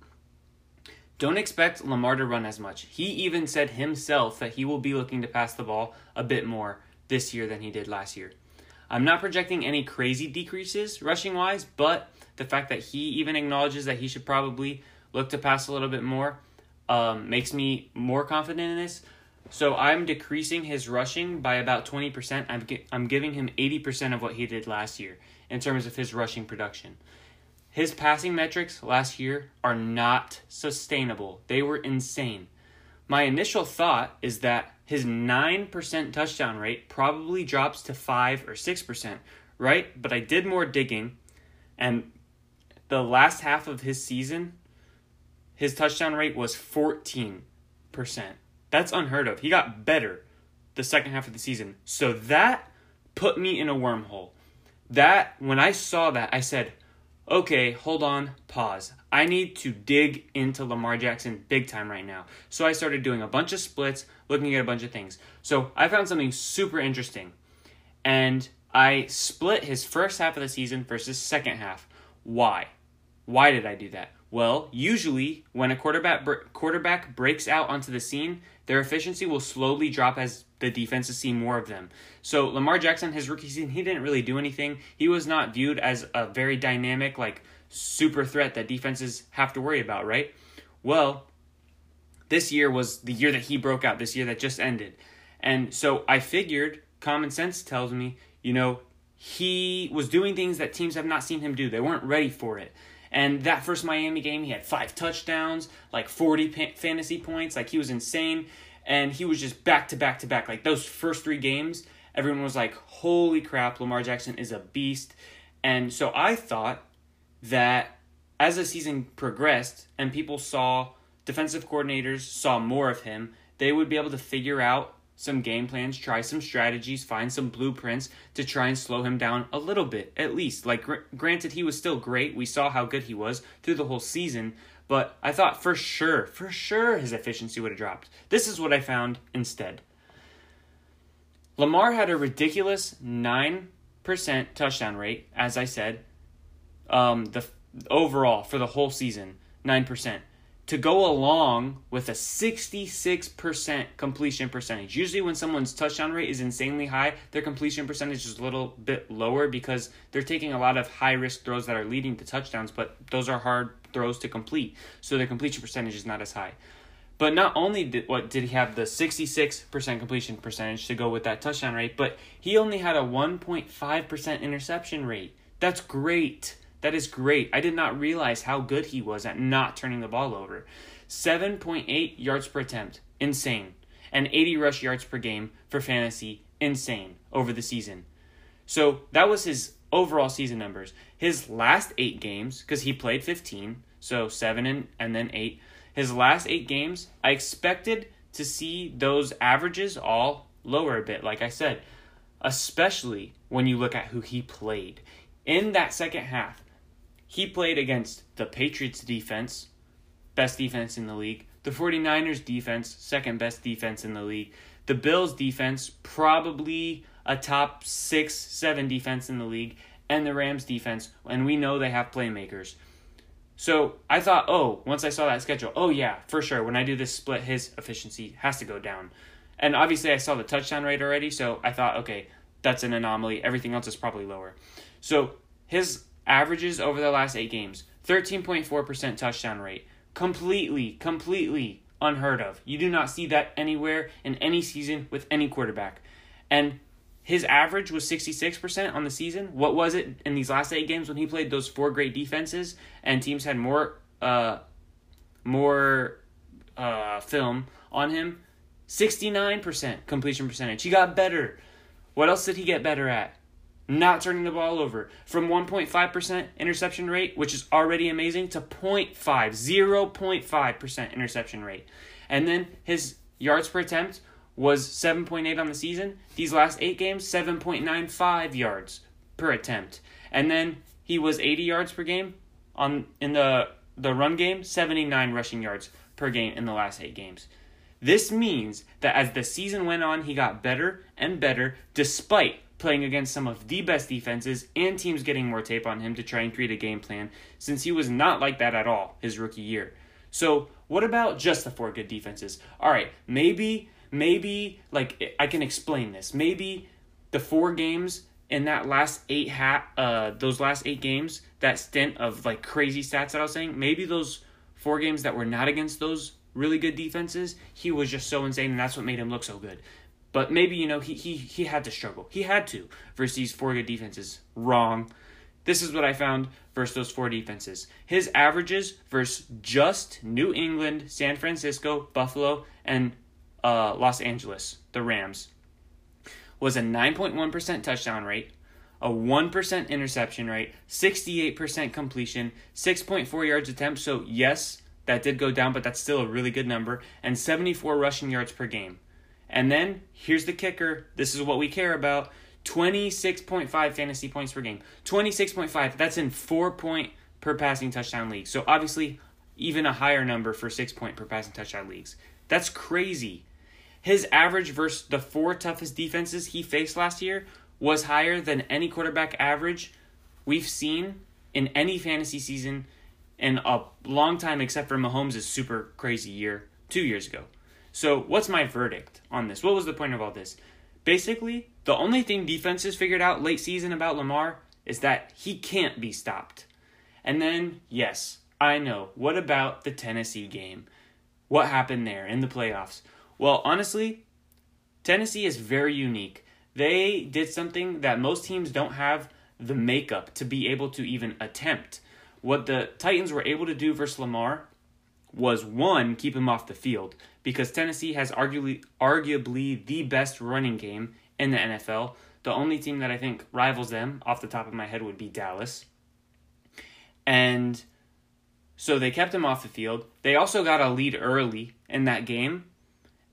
Don't expect Lamar to run as much. He even said himself that he will be looking to pass the ball a bit more this year than he did last year. I'm not projecting any crazy decreases rushing-wise, but the fact that he even acknowledges that he should probably look to pass a little bit more makes me more confident in this. So I'm decreasing his rushing by about 20%. I'm giving him 80% of what he did last year in terms of his rushing production. His passing metrics last year are not sustainable. They were insane. My initial thought is that his 9% touchdown rate probably drops to 5 or 6%, right? But I did more digging, and the last half of his season, his touchdown rate was 14%. That's unheard of. He got better the second half of the season. So that put me in a wormhole. That, when I saw that, I said, okay, hold on, pause. I need to dig into Lamar Jackson big time right now. So I started doing a bunch of splits, looking at a bunch of things. So I found something super interesting. And I split his first half of the season versus second half. Why? Why did I do that? Well, usually when a quarterback breaks out onto the scene, their efficiency will slowly drop as the defenses see more of them. So Lamar Jackson, his rookie season, he didn't really do anything. He was not viewed as a very dynamic, like, super threat that defenses have to worry about, right? Well, this year was the year that he broke out, this year that just ended. And so I figured, common sense tells me, you know, he was doing things that teams have not seen him do. They weren't ready for it. And that first Miami game, he had 5 touchdowns, like 40 fantasy points. Like, he was insane. And he was just back to back to back. Like, those first 3 games, everyone was like, holy crap, Lamar Jackson is a beast. And so I thought that as the season progressed and people saw, defensive coordinators saw more of him, they would be able to figure out some game plans, try some strategies, find some blueprints to try and slow him down a little bit, at least. Like, granted, he was still great. We saw how good he was through the whole season. But I thought for sure his efficiency would have dropped. This is what I found instead. Lamar had a ridiculous 9% touchdown rate, as I said, the overall for the whole season, 9%. To go along with a 66% completion percentage. Usually when someone's touchdown rate is insanely high, their completion percentage is a little bit lower because they're taking a lot of high-risk throws that are leading to touchdowns, but those are hard throws to complete, so their completion percentage is not as high. But not only did he have the 66% completion percentage to go with that touchdown rate, but he only had a 1.5% interception rate. That's great. That is great. I did not realize how good he was at not turning the ball over. 7.8 yards per attempt. Insane. And 80 rush yards per game for fantasy. Insane over the season. So that was his overall season numbers. His last 8 games, because he played 15, so 7 and then 8. His last 8 games, I expected to see those averages all lower a bit, like I said. Especially when you look at who he played. In that second half, he played against the Patriots defense, best defense in the league, the 49ers defense, second best defense in the league, the Bills defense, probably a top 6-7 defense in the league, and the Rams defense, and we know they have playmakers. So I thought, once I saw that schedule, yeah, for sure, when I do this split, his efficiency has to go down. And obviously I saw the touchdown rate already, so I thought, okay, that's an anomaly. Everything else is probably lower. So his averages over the last 8 games, 13.4% touchdown rate, completely unheard of. You do not see that anywhere in any season with any quarterback. And his average was 66% on the season. What was it in these last 8 games when he played those 4 great defenses and teams had more film on him? 69% completion percentage. He got better. What else did he get better at? Not turning the ball over. From 1.5% interception rate, which is already amazing, to 0.5% interception rate. And then his yards per attempt was 7.8 on the season. These last 8 games, 7.95 yards per attempt. And then he was 80 yards per game in the run game, 79 rushing yards per game in the last 8 games. This means that as the season went on, he got better and better despite playing against some of the best defenses and teams getting more tape on him to try and create a game plan, since he was not like that at all his rookie year. So what about just the 4 good defenses? All right, maybe like I can explain this. Maybe the 4 games in that last those last 8 games, that stint of like crazy stats that I was saying, maybe those 4 games that were not against those really good defenses, he was just so insane, and that's what made him look so good. But maybe, you know, he had to struggle. He had to versus these 4 good defenses. Wrong. This is what I found versus those 4 defenses. His averages versus just New England, San Francisco, Buffalo, and Los Angeles, the Rams, was a 9.1% touchdown rate, a 1% interception rate, 68% completion, 6.4 yards attempt. So, yes, that did go down, but that's still a really good number, and 74 rushing yards per game. And then, here's the kicker. This is what we care about. 26.5 fantasy points per game. 26.5. That's in 4-point per passing touchdown leagues. So, obviously, even a higher number for 6-point per passing touchdown leagues. That's crazy. His average versus the 4 toughest defenses he faced last year was higher than any quarterback average we've seen in any fantasy season in a long time, except for Mahomes' super crazy year 2 years ago. So what's my verdict on this? What was the point of all this? Basically, the only thing defenses figured out late season about Lamar is that he can't be stopped. And then, yes, I know. What about the Tennessee game? What happened there in the playoffs? Well, honestly, Tennessee is very unique. They did something that most teams don't have the makeup to be able to even attempt. What the Titans were able to do versus Lamar was, one, keep him off the field, because Tennessee has arguably the best running game in the NFL. The only team that I think rivals them off the top of my head would be Dallas. And so they kept him off the field. They also got a lead early in that game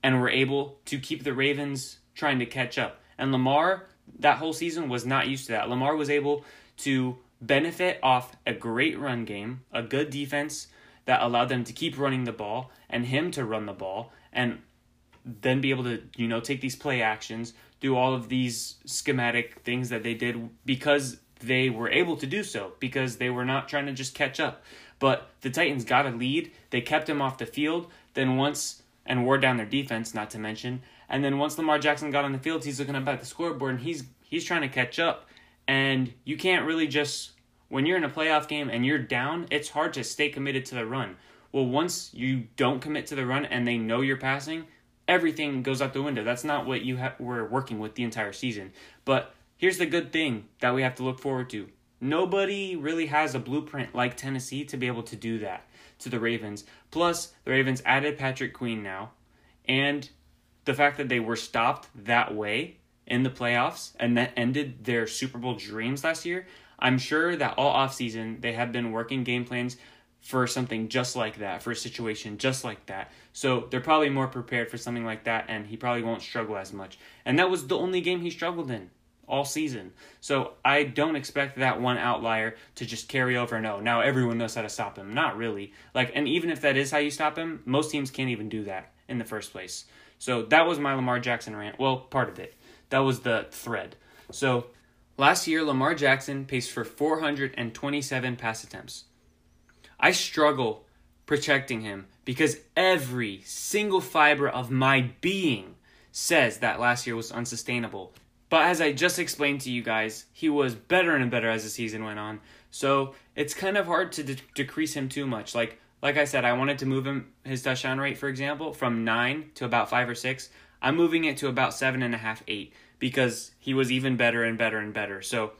and were able to keep the Ravens trying to catch up. And Lamar, that whole season, was not used to that. Lamar was able to benefit off a great run game, a good defense that allowed them to keep running the ball and him to run the ball and then be able to, you know, take these play actions, do all of these schematic things that they did because they were able to do so, because they were not trying to just catch up. But the Titans got a lead. They kept him off the field. Then once, and wore down their defense, not to mention. And then once Lamar Jackson got on the field, he's looking up at the scoreboard and he's trying to catch up. And you can't really just, when you're in a playoff game and you're down, it's hard to stay committed to the run. Well, once you don't commit to the run and they know you're passing, everything goes out the window. That's not what you were working with the entire season. But here's the good thing that we have to look forward to. Nobody really has a blueprint like Tennessee to be able to do that to the Ravens. Plus, the Ravens added Patrick Queen now. And the fact that they were stopped that way in the playoffs and that ended their Super Bowl dreams last year, I'm sure that all offseason they have been working game plans for something just like that, for a situation just like that. So they're probably more prepared for something like that, and he probably won't struggle as much. And that was the only game he struggled in all season. So I don't expect that one outlier to just carry over. No, now everyone knows how to stop him. Not really. Like, and even if that is how you stop him, most teams can't even do that in the first place. So that was my Lamar Jackson rant. Well, part of it. That was the thread. So last year, Lamar Jackson paced for 427 pass attempts. I struggle projecting him because every single fiber of my being says that last year was unsustainable. But as I just explained to you guys, he was better and better as the season went on. So it's kind of hard to decrease him too much. Like I said, I wanted to move him, his touchdown rate, for example, from 9 to about 5 or 6. I'm moving it to about 7.5, 8, because he was even better and better and better. So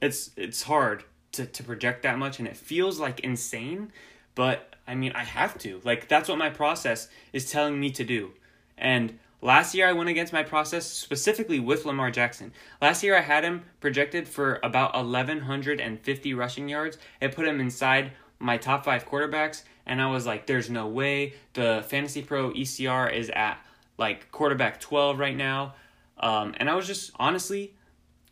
it's hard to project that much, and it feels like insane. But, I mean, I have to. Like, that's what my process is telling me to do. And last year, I went against my process specifically with Lamar Jackson. Last year, I had him projected for about 1,150 rushing yards. It put him inside my top 5 quarterbacks, and I was like, there's no way. The Fantasy Pro ECR is at, like, quarterback 12 right now. And I was just, honestly,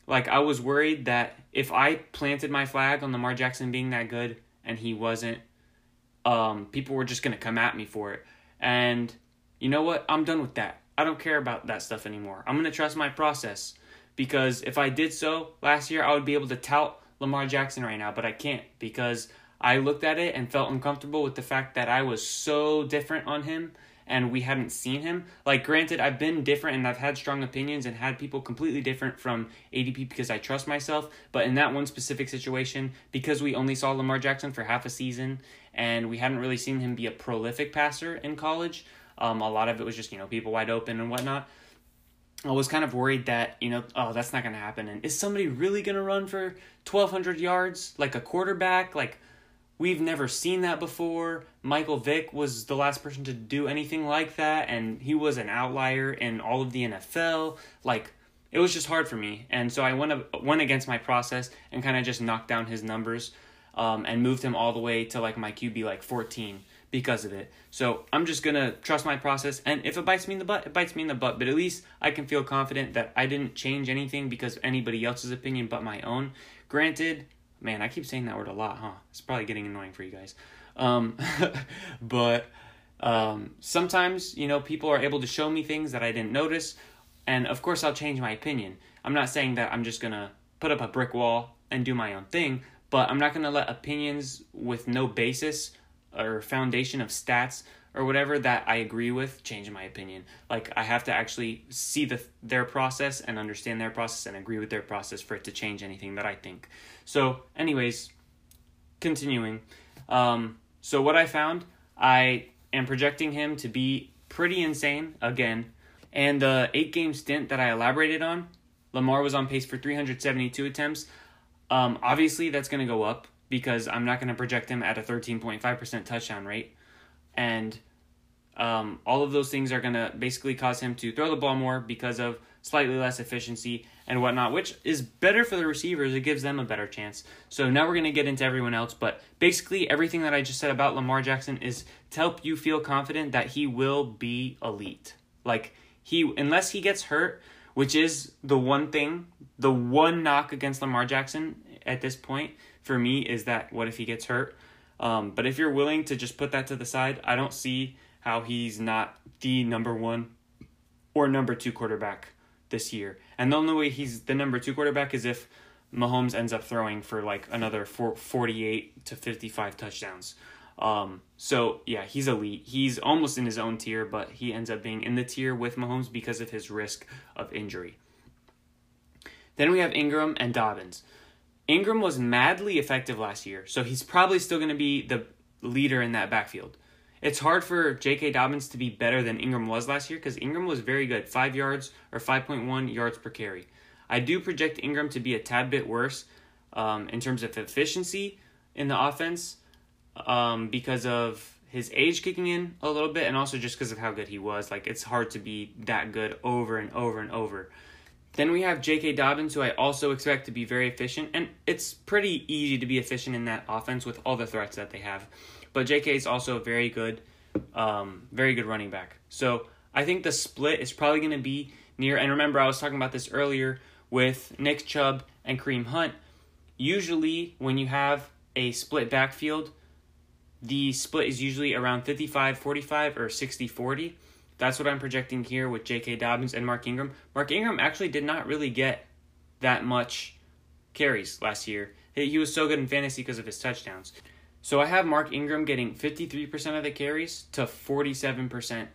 like, I was worried that if I planted my flag on Lamar Jackson being that good, and he wasn't, people were just going to come at me for it. And you know what? I'm done with that. I don't care about that stuff anymore. I'm going to trust my process, because if I did so last year, I would be able to tout Lamar Jackson right now, but I can't, because I looked at it and felt uncomfortable with the fact that I was so different on him and we hadn't seen him. Like, granted, I've been different and I've had strong opinions and had people completely different from ADP because I trust myself. But in that one specific situation, because we only saw Lamar Jackson for half a season and we hadn't really seen him be a prolific passer in college, a lot of it was just, you know, people wide open and whatnot. I was kind of worried that, you know, oh, that's not going to happen. And is somebody really going to run for 1,200 yards? Like a quarterback? Like, we've never seen that before. Michael Vick was the last person to do anything like that, and he was an outlier in all of the NFL. Like, it was just hard for me. And so I went against my process and kind of just knocked down his numbers and moved him all the way to, like, my QB, like, 14. Because of it. So I'm just going to trust my process. And if it bites me in the butt, it bites me in the butt. But at least I can feel confident that I didn't change anything because of anybody else's opinion but my own. Granted, man, I keep saying that word a lot, huh? It's probably getting annoying for you guys. But sometimes, you know, people are able to show me things that I didn't notice. And of course, I'll change my opinion. I'm not saying that I'm just going to put up a brick wall and do my own thing, but I'm not going to let opinions with no basis or foundation of stats or whatever that I agree with change my opinion. Like, I have to actually see their process and understand their process and agree with their process for it to change anything that I think. So anyways, continuing. So what I found, I am projecting him to be pretty insane again. And the 8-game stint that I elaborated on, Lamar was on pace for 372 attempts. Obviously, that's going to go up because I'm not going to project him at a 13.5% touchdown rate. And all of those things are going to basically cause him to throw the ball more because of slightly less efficiency and whatnot, which is better for the receivers. It gives them a better chance. So now we're going to get into everyone else. But basically, everything that I just said about Lamar Jackson is to help you feel confident that he will be elite. Like, unless he gets hurt, which is the one knock against Lamar Jackson at this point for me is that what if he gets hurt? But if you're willing to just put that to the side, I don't see how he's not the number one or number two quarterback this year. And the only way he's the number two quarterback is if Mahomes ends up throwing for like another 48 to 55 touchdowns. So yeah, he's elite. He's almost in his own tier, but he ends up being in the tier with Mahomes because of his risk of injury. Then we have Ingram and Dobbins. Ingram was madly effective last year, so he's probably still going to be the leader in that backfield. It's hard for JK Dobbins to be better than Ingram was last year because Ingram was very good, 5 yards or 5.1 yards per carry. I do project Ingram to be a tad bit worse in terms of efficiency in the offense, because of his age kicking in a little bit and also just because of how good he was. Like, it's hard to be that good over and over and over. Then we have JK Dobbins, who I also expect to be very efficient, and it's pretty easy to be efficient in that offense with all the threats that they have. But JK is also a very good running back. So I think the split is probably going to be near, and remember I was talking about this earlier with Nick Chubb and Kareem Hunt. Usually when you have a split backfield, the split is usually around 55-45 or 60-40. That's what I'm projecting here with J.K. Dobbins and Mark Ingram. Mark Ingram actually did not really get that much carries last year. He was so good in fantasy because of his touchdowns. So I have Mark Ingram getting 53% of the carries to 47%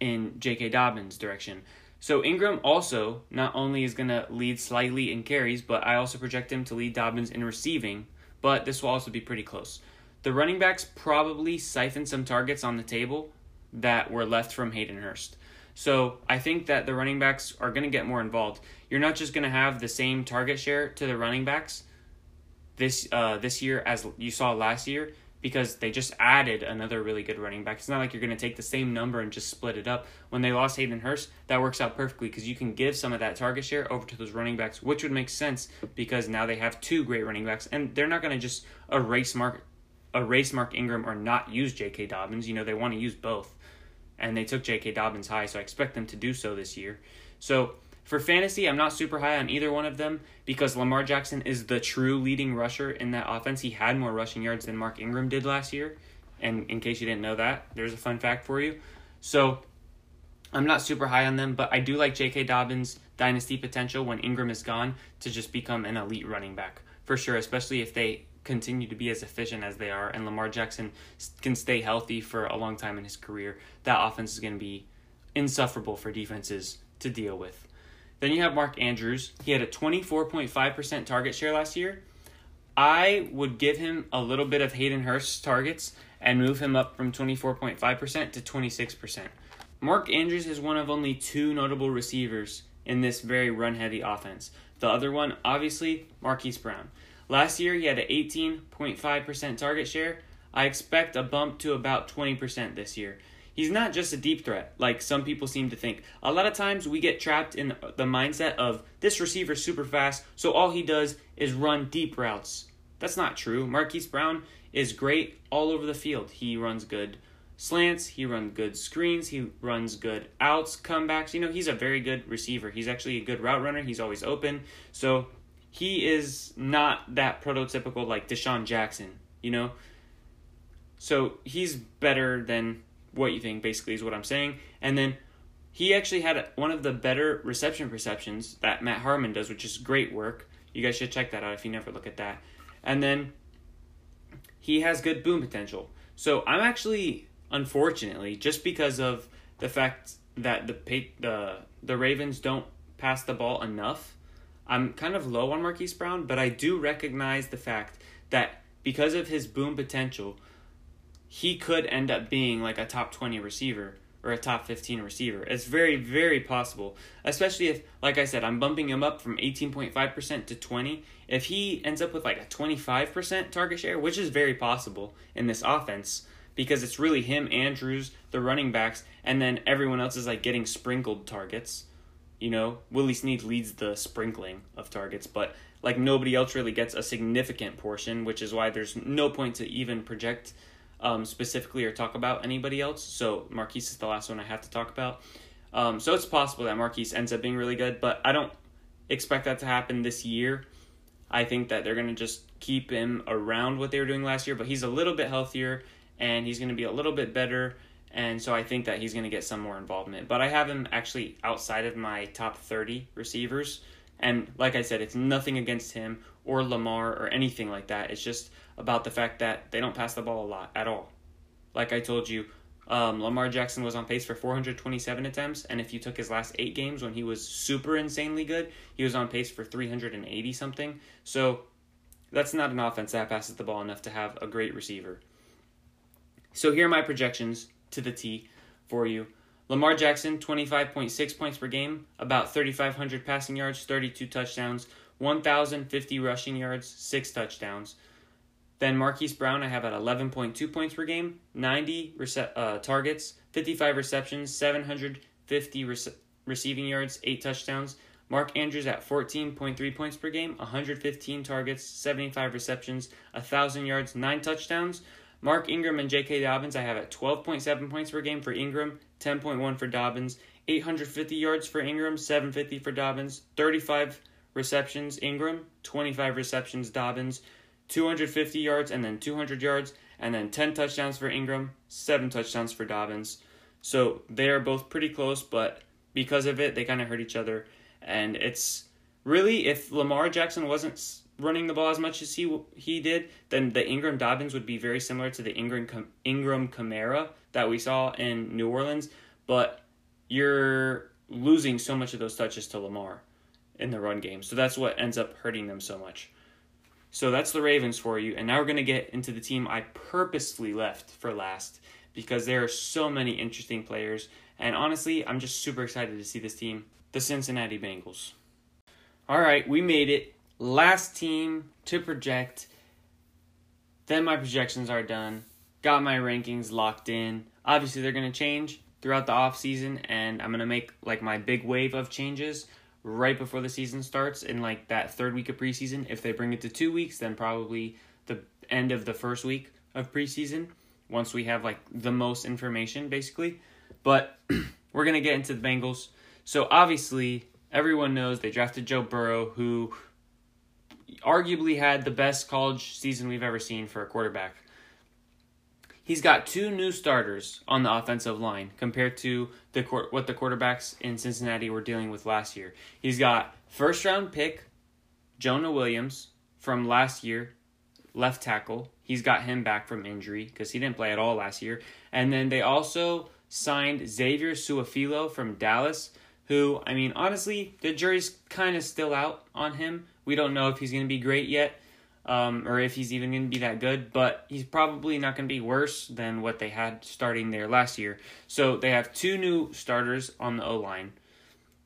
in J.K. Dobbins' direction. So Ingram also not only is going to lead slightly in carries, but I also project him to lead Dobbins in receiving, but this will also be pretty close. The running backs probably siphon some targets on the table that were left from Hayden Hurst. So I think that the running backs are going to get more involved. You're not just going to have the same target share to the running backs this year as you saw last year because they just added another really good running back. It's not like you're going to take the same number and just split it up. When they lost Hayden Hurst, that works out perfectly because you can give some of that target share over to those running backs, which would make sense because now they have two great running backs, and they're not going to just erase Mark Ingram or not use J.K. Dobbins. You know, they want to use both. And they took J.K. Dobbins high, so I expect them to do so this year. So for fantasy, I'm not super high on either one of them because Lamar Jackson is the true leading rusher in that offense. He had more rushing yards than Mark Ingram did last year. And in case you didn't know that, there's a fun fact for you. So I'm not super high on them, but I do like J.K. Dobbins' dynasty potential when Ingram is gone to just become an elite running back for sure, especially if they continue to be as efficient as they are and Lamar Jackson can stay healthy for a long time in his career. That offense is going to be insufferable for defenses to deal with. Then you have Mark Andrews. He had a 24.5% target share last year. I would give him a little bit of Hayden Hurst's targets and move him up from 24.5% to 26%. Mark Andrews is one of only two notable receivers in this very run-heavy offense. The other one, obviously, Marquise Brown. Last year, he had an 18.5% target share. I expect a bump to about 20% this year. He's not just a deep threat, like some people seem to think. A lot of times, we get trapped in the mindset of, this receiver's super fast, so all he does is run deep routes. That's not true. Marquise Brown is great all over the field. He runs good slants, he runs good screens, he runs good outs, comebacks. You know, he's a very good receiver. He's actually a good route runner. He's always open. So he is not that prototypical like Deshaun Jackson, you know? So he's better than what you think, basically, is what I'm saying. And then He actually had one of the better reception perceptions that Matt Harmon does, which is great work. You guys should check that out if you never look at that. And then he has good boom potential. So I'm actually, unfortunately, just because of the fact that the Ravens don't pass the ball enough, I'm kind of low on Marquise Brown, but I do recognize the fact that because of his boom potential, he could end up being like a top 20 receiver or a top 15 receiver. It's very, very possible, especially if, like I said, I'm bumping him up from 18.5% to 20. If he ends up with like a 25% target share, which is very possible in this offense, because it's really him, Andrews, the running backs, and then everyone else is like getting sprinkled targets. You know, Willie Snead leads the sprinkling of targets, but like nobody else really gets a significant portion, which is why there's no point to even project specifically or talk about anybody else. So Marquise is the last one I have to talk about. So it's possible that Marquise ends up being really good, but I don't expect that to happen this year. I think that they're going to just keep him around what they were doing last year, but he's a little bit healthier and he's going to be a little bit better. And so I think that he's going to get some more involvement, but I have him actually outside of my top 30 receivers. And like I said, it's nothing against him or Lamar or anything like that. It's just about the fact that they don't pass the ball a lot at all. Like I told you, Lamar Jackson was on pace for 427 attempts. And if you took his last 8 games when he was super insanely good, he was on pace for 380 something. So that's not an offense that passes the ball enough to have a great receiver. So here are my projections to the T for you. Lamar Jackson, 25.6 points per game, about 3,500 passing yards, 32 touchdowns, 1,050 rushing yards, 6 touchdowns. Then Marquise Brown I have at 11.2 points per game, 90 targets, 55 receptions, 750 receiving yards, 8 touchdowns. Mark Andrews at 14.3 points per game, 115 targets, 75 receptions, 1,000 yards, 9 touchdowns. Mark Ingram and JK Dobbins I have at 12.7 points per game for Ingram, 10.1 for Dobbins, 850 yards for Ingram, 750 for Dobbins, 35 receptions Ingram, 25 receptions Dobbins, 250 yards and then 200 yards, and then 10 touchdowns for Ingram, 7 touchdowns for Dobbins. So they are both pretty close, but because of it, they kind of hurt each other. And it's really, if Lamar Jackson wasn't running the ball as much as he did, then the Ingram Dobbins would be very similar to the Ingram Kamara that we saw in New Orleans, but you're losing so much of those touches to Lamar in the run game. So that's what ends up hurting them so much. So that's the Ravens for you, and now we're going to get into the team I purposefully left for last because there are so many interesting players, and honestly, I'm just super excited to see this team, the Cincinnati Bengals. All right, we made it. Last team to project. Then my projections are done. Got my rankings locked in. Obviously, they're going to change throughout the offseason, and I'm going to make like my big wave of changes right before the season starts in like that third week of preseason. If they bring it to 2 weeks, then probably the end of the first week of preseason once we have like the most information basically. But we're going to get into the Bengals. So obviously, everyone knows they drafted Joe Burrow, who arguably had the best college season we've ever seen for a quarterback. He's got 2 new starters on the offensive line compared to what the quarterbacks in Cincinnati were dealing with last year. He's got first-round pick Jonah Williams from last year, left tackle. He's got him back from injury because he didn't play at all last year. And then they also signed Xavier Suafilo from Dallas, who, I mean, honestly, the jury's kind of still out on him. We don't know if he's going to be great yet, or if he's even going to be that good, but he's probably not going to be worse than what they had starting there last year. So they have 2 new starters on the O-line.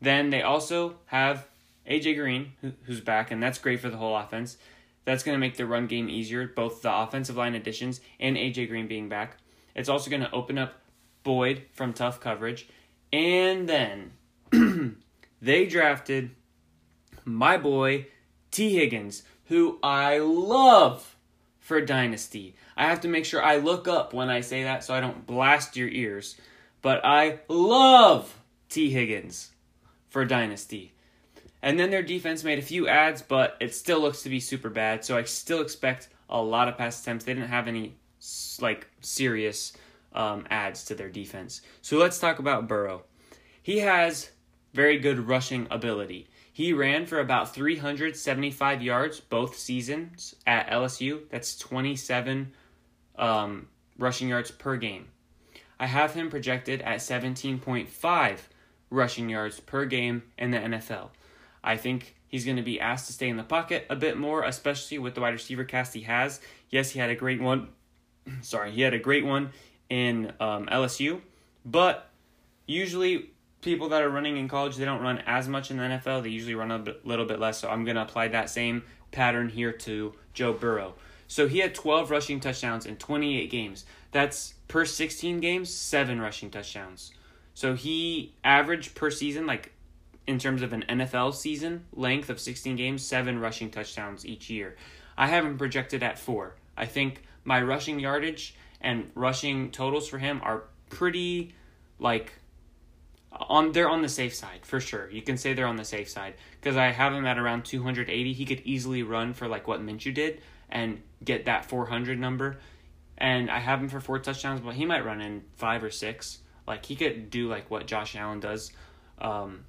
Then they also have AJ Green, who's back, and that's great for the whole offense. That's going to make the run game easier, both the offensive line additions and AJ Green being back. It's also going to open up Boyd from tough coverage. And then they drafted my boy, Tee Higgins, who I love for Dynasty. I have to make sure I look up when I say that so I don't blast your ears. But I love Tee Higgins for Dynasty. And then their defense made a few adds, but it still looks to be super bad. So I still expect a lot of pass attempts. They didn't have any serious adds to their defense. So let's talk about Burrow. He has very good rushing ability. He ran for about 375 yards both seasons at LSU. That's 27 rushing yards per game. I have him projected at 17.5 rushing yards per game in the NFL. I think he's going to be asked to stay in the pocket a bit more, especially with the wide receiver cast he has. Yes, he had a great one. He had a great one in LSU, but usually people that are running in college, they don't run as much in the NFL. They usually run a little bit less, so I'm going to apply that same pattern here to Joe Burrow. So he had 12 rushing touchdowns in 28 games. That's per 16 games, 7 rushing touchdowns. So he averaged per season, like in terms of an NFL season, length of 16 games, 7 rushing touchdowns each year. I have him projected at 4. I think my rushing yardage and rushing totals for him are pretty, like, they're on the safe side, for sure. You can say they're on the safe side, because I have him at around 280. He could easily run for like what Minshew did and get that 400 number. And I have him for 4 touchdowns, but he might run in 5 or 6. Like, he could do like what Josh Allen does.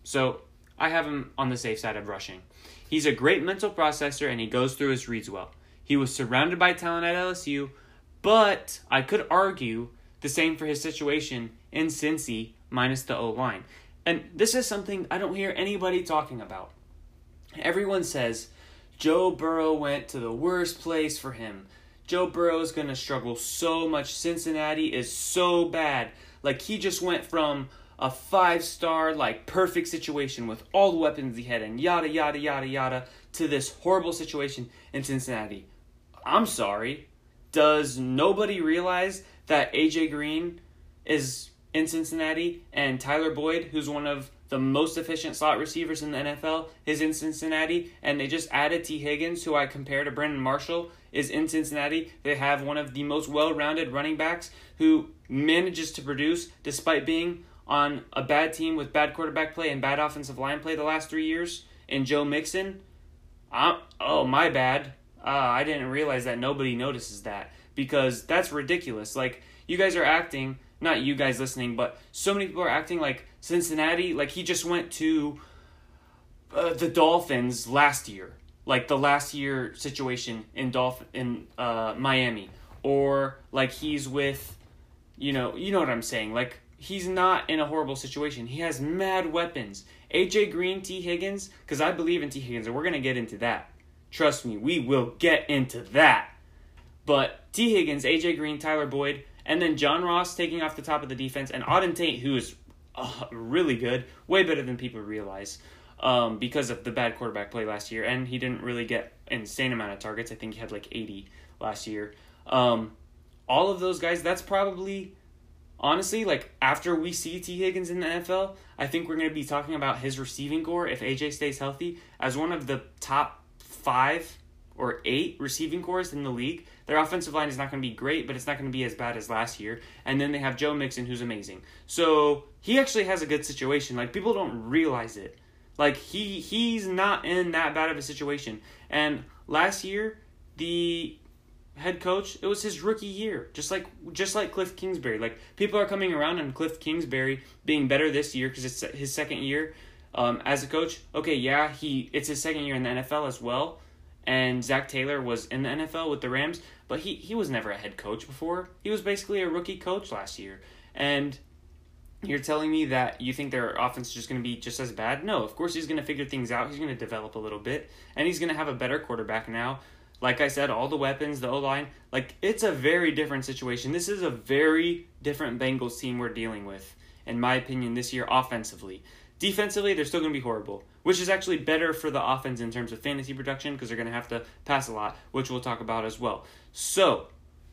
So I have him on the safe side of rushing. He's a great mental processor, and he goes through his reads well. He was surrounded by talent at LSU, but I could argue the same for his situation in Cincy, minus the O-line. And this is something I don't hear anybody talking about. Everyone says Joe Burrow went to the worst place for him. Joe Burrow is going to struggle so much. Cincinnati is so bad. Like, he just went from a 5-star, like, perfect situation with all the weapons he had and yada, yada, yada, yada, to this horrible situation in Cincinnati. I'm sorry. Does nobody realize that AJ Green is in Cincinnati, and Tyler Boyd, who's one of the most efficient slot receivers in the NFL, is in Cincinnati, and they just added Tee Higgins, who I compare to Brandon Marshall, is in Cincinnati. They have one of the most well-rounded running backs who manages to produce despite being on a bad team with bad quarterback play and bad offensive line play the last 3 years, and Joe Mixon. My bad. I didn't realize that nobody notices that, because that's ridiculous. Like, you guys are acting... Not you guys listening, but so many people are acting like Cincinnati, like he just went to the Dolphins last year, like the last year situation in Miami, or like he's with, you know what I'm saying. Like, he's not in a horrible situation. He has mad weapons. AJ Green, Tee Higgins, because I believe in Tee Higgins, and we're gonna get into that. Trust me, we will get into that. But Tee Higgins, AJ Green, Tyler Boyd. And then John Ross taking off the top of the defense. And Auden Tate, who is really good, way better than people realize, because of the bad quarterback play last year. And he didn't really get an insane amount of targets. I think he had like 80 last year. All of those guys, that's probably, honestly, like after we see Tee Higgins in the NFL, I think we're going to be talking about his receiving core, if AJ stays healthy, as one of the top 5 or 8 receiving cores in the league. Their offensive line is not going to be great, but it's not going to be as bad as last year. And then they have Joe Mixon, who's amazing. So he actually has a good situation. Like, people don't realize it. Like, he's not in that bad of a situation. And last year, the head coach, it was his rookie year, just like Cliff Kingsbury. Like, people are coming around on Cliff Kingsbury being better this year because it's his second year as a coach. Okay, yeah, it's his second year in the NFL as well. And Zach Taylor was in the NFL with the Rams, but he was never a head coach before. He was basically a rookie coach last year. And you're telling me that you think their offense is just going to be just as bad? No, of course he's going to figure things out. He's going to develop a little bit, and he's going to have a better quarterback now. Like I said, all the weapons, the O-line, like, it's a very different situation. This is a very different Bengals team we're dealing with, in my opinion, this year offensively. Defensively, they're still going to be horrible, which is actually better for the offense in terms of fantasy production because they're going to have to pass a lot, which we'll talk about as well. So,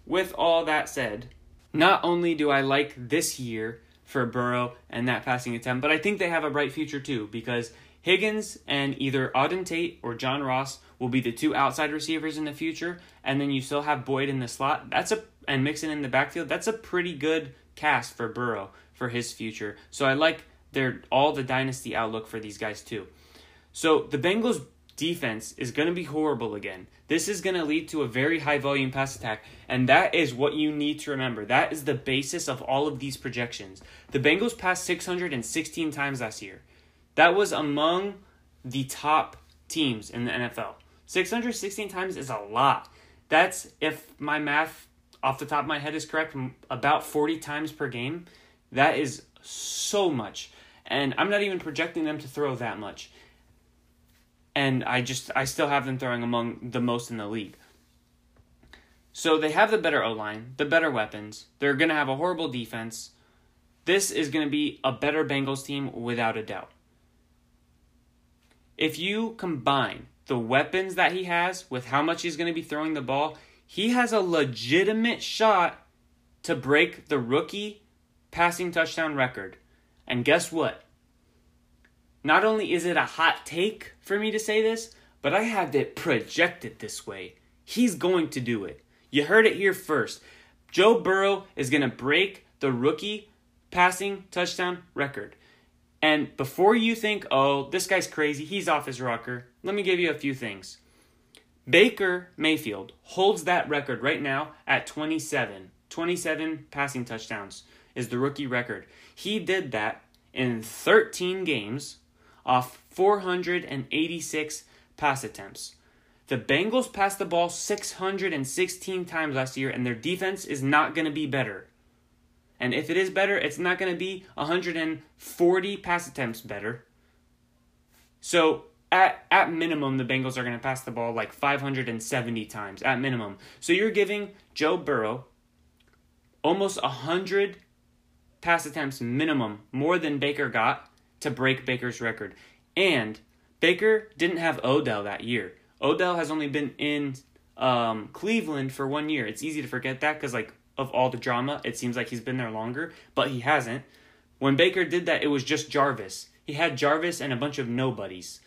with all that said, not only do I like this year for Burrow and that passing attempt, but I think they have a bright future too, because Higgins and either Auden Tate or John Ross will be the 2 outside receivers in the future, and then you still have Boyd in the slot. And Mixon in the backfield. That's a pretty good cast for Burrow for his future. So I like all the dynasty outlook for these guys too. So the Bengals defense is going to be horrible again. This is going to lead to a very high volume pass attack, and that is what you need to remember. That is the basis of all of these projections. The Bengals passed 616 times last year. That was among the top teams in the NFL. 616 times is a lot. That's, if my math off the top of my head is correct, about 40 times per game. That is so much. And I'm not even projecting them to throw that much. And I still have them throwing among the most in the league. So they have the better O-line, the better weapons. They're going to have a horrible defense. This is going to be a better Bengals team without a doubt. If you combine the weapons that he has with how much he's going to be throwing the ball, he has a legitimate shot to break the rookie passing touchdown record. And guess what? Not only is it a hot take for me to say this, but I had it projected this way. He's going to do it. You heard it here first. Joe Burrow is going to break the rookie passing touchdown record. And before you think, oh, this guy's crazy, he's off his rocker, let me give you a few things. Baker Mayfield holds that record right now at 27. 27 passing touchdowns is the rookie record. He did that in 13 games off 486 pass attempts. The Bengals passed the ball 616 times last year, and their defense is not going to be better. And if it is better, it's not going to be 140 pass attempts better. So at minimum, the Bengals are going to pass the ball like 570 times at minimum. So you're giving Joe Burrow almost 100 pass attempts minimum, more than Baker got, to break Baker's record. And Baker didn't have Odell that year. Odell has only been in Cleveland for 1 year. It's easy to forget that because, like, of all the drama, it seems like he's been there longer, but he hasn't. When Baker did that, it was just Jarvis. He had Jarvis and a bunch of nobodies.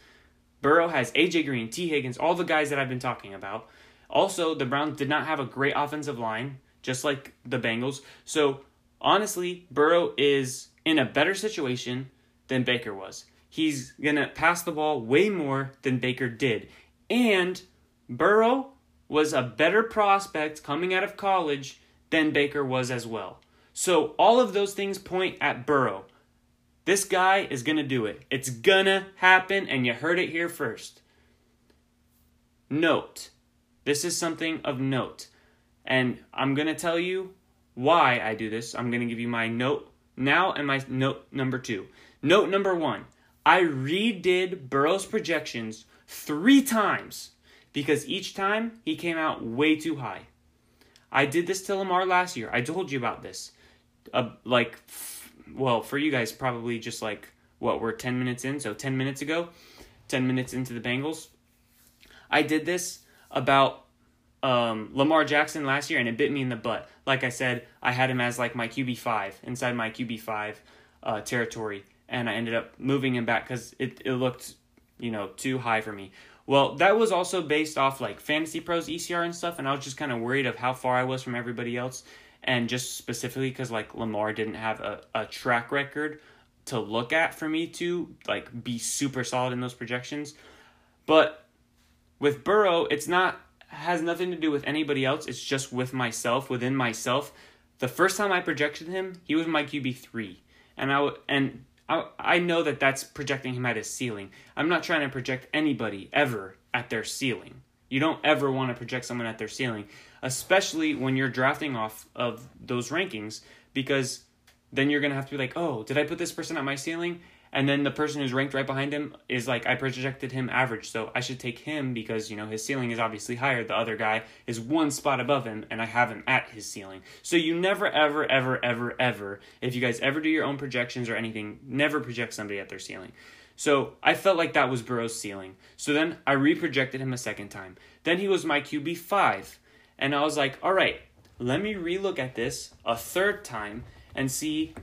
Burrow has AJ Green, Tee Higgins, all the guys that I've been talking about. Also, the Browns did not have a great offensive line, just like the Bengals. So, honestly, Burrow is in a better situation than Baker was. He's going to pass the ball way more than Baker did. And Burrow was a better prospect coming out of college than Baker was as well. So all of those things point at Burrow. This guy is going to do it. It's going to happen, and you heard it here first. Note, this is something of note. And I'm going to tell you why I do this. I'm going to give you my note now and my note number two. Note number one, I redid Burrow's projections 3 times because each time he came out way too high. I did this to Lamar last year. I told you about this. Well, for you guys, probably just like, what, we're 10 minutes in? So 10 minutes ago, 10 minutes into the Bengals. I did this about Lamar Jackson last year, and it bit me in the butt. Like I said, I had him as like my QB5, inside my QB5 territory, and I ended up moving him back because it looked, too high for me. Well, that was also based off like Fantasy Pros ECR and stuff, and I was just kind of worried of how far I was from everybody else, and just specifically because like Lamar didn't have a track record to look at for me to like be super solid in those projections. But with Burrow, has nothing to do with anybody else. It's just with myself, within myself. The first time I projected him, he was my QB3, and I know that that's projecting him at his ceiling. I'm not trying to project anybody ever at their ceiling. You don't ever want to project someone at their ceiling, especially when you're drafting off of those rankings, because then you're going to have to be like, oh, did I put this person at my ceiling? And then the person who's ranked right behind him is like, I projected him average, so I should take him because, his ceiling is obviously higher. The other guy is one spot above him, and I have him at his ceiling. So you never, ever, ever, ever, ever, if you guys ever do your own projections or anything, never project somebody at their ceiling. So I felt like that was Burrow's ceiling. So then I reprojected him a second time. Then he was my QB5, and I was like, all right, let me relook at this a third time and see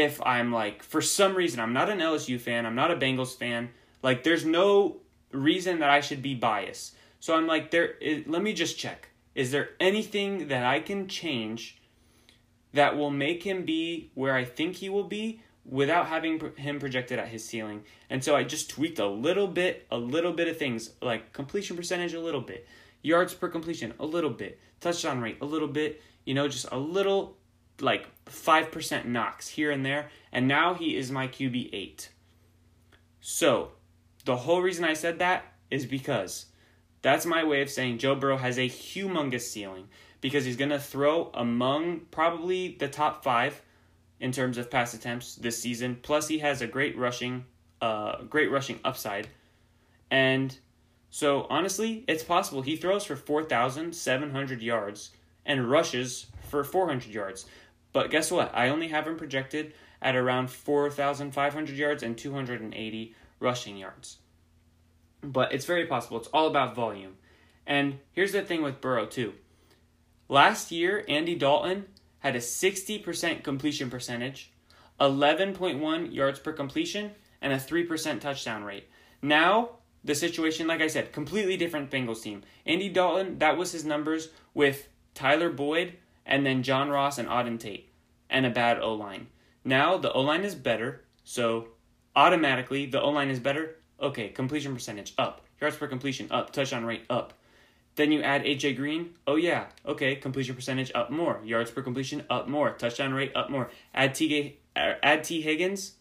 if I'm like, for some reason, I'm not an LSU fan, I'm not a Bengals fan, like there's no reason that I should be biased. So I'm like, let me just check. Is there anything that I can change that will make him be where I think he will be without having him projected at his ceiling. And so I just tweaked a little bit of things, like completion percentage a little bit, yards per completion a little bit, touchdown rate a little bit, you know, just a little, like 5% knocks here and there. And now he is my QB 8. So the whole reason I said that is because that's my way of saying Joe Burrow has a humongous ceiling, because he's going to throw among probably the top 5 in terms of pass attempts this season. Plus he has a great rushing upside. And so honestly, it's possible he throws for 4,700 yards and rushes for 400 yards. But guess what? I only have him projected at around 4,500 yards and 280 rushing yards. But it's very possible. It's all about volume. And here's the thing with Burrow too. Last year, Andy Dalton had a 60% completion percentage, 11.1 yards per completion, and a 3% touchdown rate. Now, the situation, like I said, completely different Bengals team. Andy Dalton, that was his numbers with Tyler Boyd, and then John Ross and Auden Tate, and a bad O-line. Now, the O-line is better, so automatically the O-line is better. Okay, completion percentage up, yards per completion up, touchdown rate up. Then you add AJ Green. Oh, yeah. Okay, completion percentage up more. Yards per completion up more. Touchdown rate up more. Add Tee Higgins.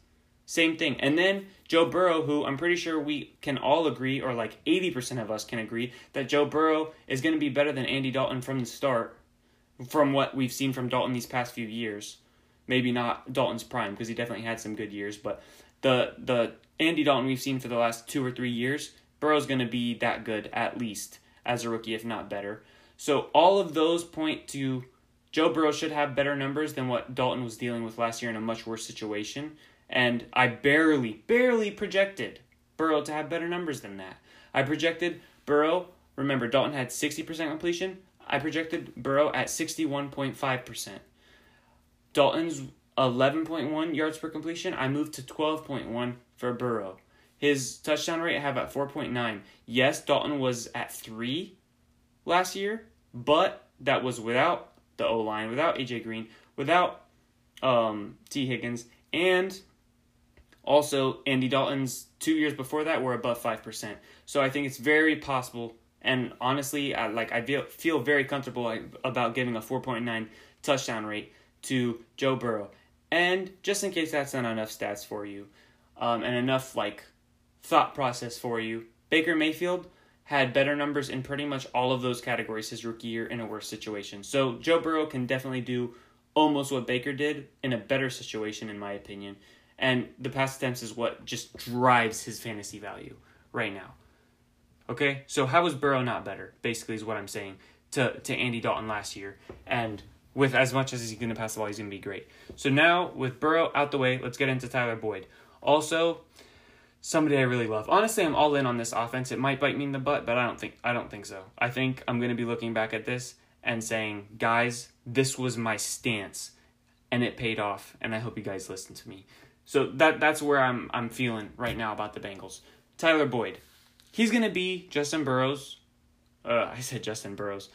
Same thing. And then Joe Burrow, who I'm pretty sure we can all agree, or like 80% of us can agree, that Joe Burrow is going to be better than Andy Dalton from the start, from what we've seen from Dalton these past few years. Maybe not Dalton's prime, because he definitely had some good years. But the Andy Dalton we've seen for the last 2 or 3 years, Burrow's going to be that good at least as a rookie, if not better. So all of those point to Joe Burrow should have better numbers than what Dalton was dealing with last year in a much worse situation. And I barely projected Burrow to have better numbers than that. I projected Burrow, remember Dalton had 60% completion. I projected Burrow at 61.5%. Dalton's 11.1 yards per completion, I moved to 12.1 for Burrow. His touchdown rate I have at 4.9. Yes, Dalton was at 3 last year, but that was without the O-line, without AJ Green, without Tee Higgins, and also Andy Dalton's 2 years before that were above 5%. So I think it's very possible, and honestly, I feel very comfortable about giving a 4.9 touchdown rate to Joe Burrow. And just in case that's not enough stats for you, and enough like thought process for you, Baker Mayfield had better numbers in pretty much all of those categories his rookie year in a worse situation. So Joe Burrow can definitely do almost what Baker did in a better situation, in my opinion. And the pass attempts is what just drives his fantasy value right now. Okay, so how was Burrow not better, basically, is what I'm saying, to Andy Dalton last year. And with as much as he's going to pass the ball, he's going to be great. So now, with Burrow out the way, let's get into Tyler Boyd. Also, somebody I really love. Honestly, I'm all in on this offense. It might bite me in the butt, but I don't think so. I think I'm going to be looking back at this and saying, guys, this was my stance, and it paid off, and I hope you guys listen to me. So that's where I'm feeling right now about the Bengals. Tyler Boyd, he's going to be Justin Burrow's. I said Justin Burrow's.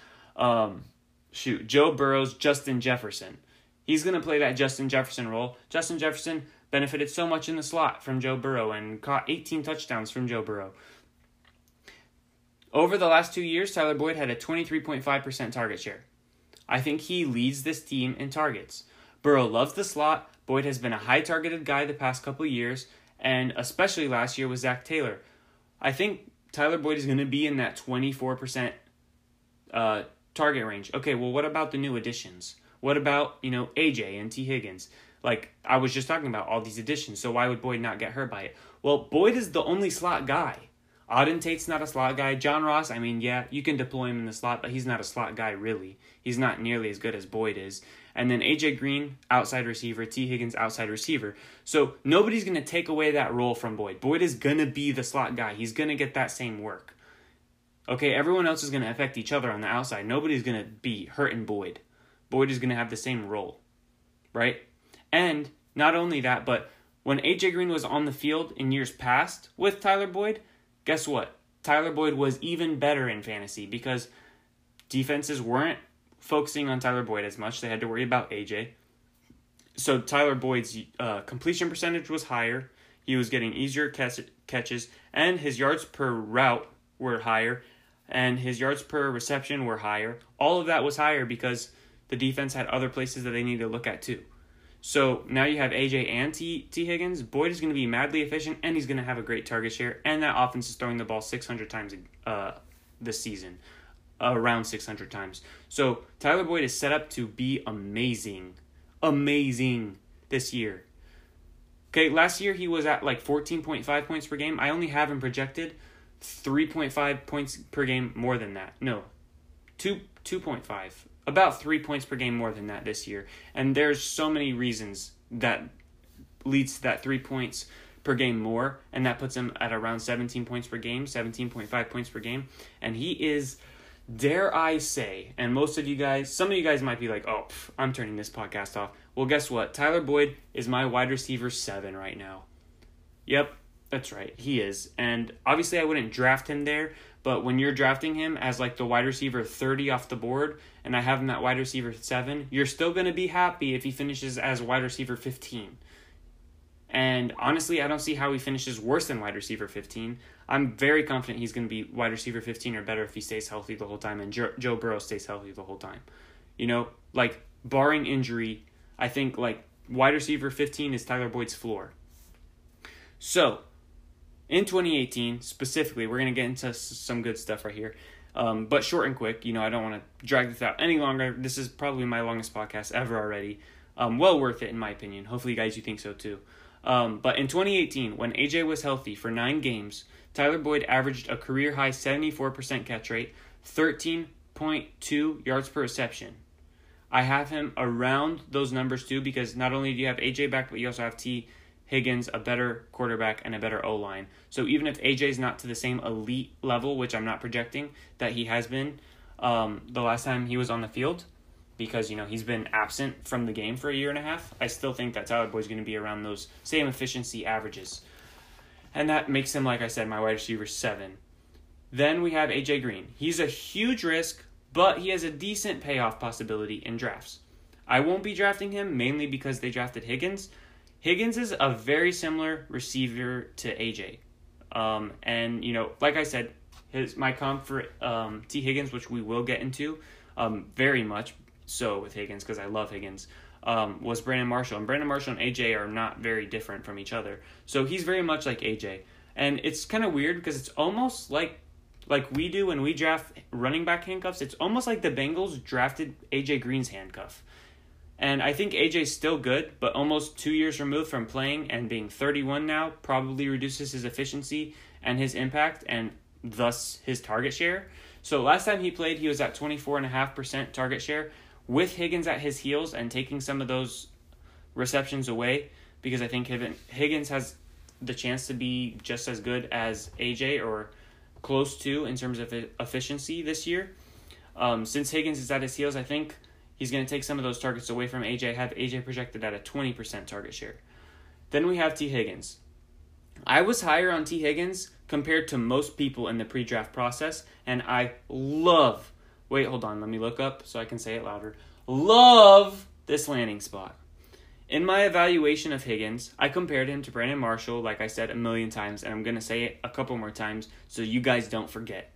Joe Burrow's Justin Jefferson. He's going to play that Justin Jefferson role. Justin Jefferson benefited so much in the slot from Joe Burrow and caught 18 touchdowns from Joe Burrow. Over the last 2 years, Tyler Boyd had a 23.5% target share. I think he leads this team in targets. Burrow loves the slot. Boyd has been a high-targeted guy the past couple years, and especially last year with Zach Taylor. I think Tyler Boyd is going to be in that 24% target range. Okay, well, what about the new additions? What about, AJ and Tee Higgins? Like, I was just talking about all these additions, so why would Boyd not get hurt by it? Well, Boyd is the only slot guy. Auden Tate's not a slot guy. John Ross, yeah, you can deploy him in the slot, but he's not a slot guy, really. He's not nearly as good as Boyd is. And then AJ Green, outside receiver. Tee Higgins, outside receiver. So nobody's going to take away that role from Boyd. Boyd is going to be the slot guy. He's going to get that same work. Okay, everyone else is going to affect each other on the outside. Nobody's going to be hurting Boyd. Boyd is going to have the same role, right? And not only that, but when AJ Green was on the field in years past with Tyler Boyd, guess what? Tyler Boyd was even better in fantasy because defenses weren't focusing on Tyler Boyd as much. They had to worry about AJ. So Tyler Boyd's completion percentage was higher. He was getting easier catches, and his yards per route were higher, and his yards per reception were higher. All of that was higher because the defense had other places that they needed to look at too. So now you have AJ and Tee Higgins. Boyd is going to be madly efficient, and he's going to have a great target share, and that offense is throwing the ball 600 times this season, around 600 times. So Tyler Boyd is set up to be amazing this year. Okay, last year he was at like 14.5 points per game. I only have him projected 3.5 points per game more than that. No, 2.5. About 3 points per game more than that this year. And there's so many reasons that leads to that 3 points per game more. And that puts him at around 17 points per game, 17.5 points per game. And he is, dare I say, and most of you guys, some of you guys might be like, oh, I'm turning this podcast off. Well, guess what? Tyler Boyd is my wide receiver 7 right now. Yep, that's right. He is. And obviously I wouldn't draft him there. But when you're drafting him as like the wide receiver 30 off the board, and I have him at wide receiver 7, you're still going to be happy if he finishes as wide receiver 15. And honestly, I don't see how he finishes worse than wide receiver 15. I'm very confident he's going to be wide receiver 15 or better if he stays healthy the whole time and Joe Burrow stays healthy the whole time. You know, like barring injury, I think like wide receiver 15 is Tyler Boyd's floor. So, in 2018, specifically, we're going to get into some good stuff right here. But short and quick, you know, I don't want to drag this out any longer. This is probably my longest podcast ever already. Well worth it, in my opinion. Hopefully, guys, you think so, too. But in 2018, when AJ was healthy for 9 games, Tyler Boyd averaged a career-high 74% catch rate, 13.2 yards per reception. I have him around those numbers, too, because not only do you have AJ back, but you also have Tee Higgins, a better quarterback, and a better O-line. So even if AJ's not to the same elite level, which I'm not projecting that he has been the last time he was on the field, because, you know, he's been absent from the game for a year and a half, I still think that Tyler Boyd's going to be around those same efficiency averages. And that makes him, like I said, my wide receiver 7. Then we have AJ Green. He's a huge risk, but he has a decent payoff possibility in drafts. I won't be drafting him, mainly because they drafted Higgins. Higgins is a very similar receiver to AJ. And, you know, like I said, my comfort, Tee Higgins, which we will get into very much so with Higgins because I love Higgins, was Brandon Marshall. And Brandon Marshall and AJ are not very different from each other. So he's very much like AJ. And it's kind of weird because it's almost like we do when we draft running back handcuffs. It's almost like the Bengals drafted AJ Green's handcuff. And I think AJ's still good, but almost 2 years removed from playing and being 31 now probably reduces his efficiency and his impact and thus his target share. So last time he played, he was at 24.5% target share with Higgins at his heels and taking some of those receptions away because I think Higgins has the chance to be just as good as AJ or close to in terms of efficiency this year. Since Higgins is at his heels, I think he's going to take some of those targets away from AJ, have AJ projected at a 20% target share. Then we have Tee Higgins. I was higher on Tee Higgins compared to most people in the pre-draft process, and I love, wait, hold on, let me look up so I can say it louder, love this landing spot. In my evaluation of Higgins, I compared him to Brandon Marshall, like I said a million times, and I'm going to say it a couple more times so you guys don't forget.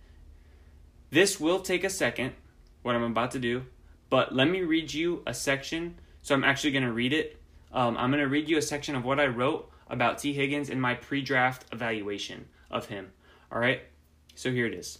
This will take a second, what I'm about to do. But let me read you a section. So I'm actually going to read it. I'm going to read you a section of what I wrote about Tee Higgins in my pre-draft evaluation of him. All right? So here it is.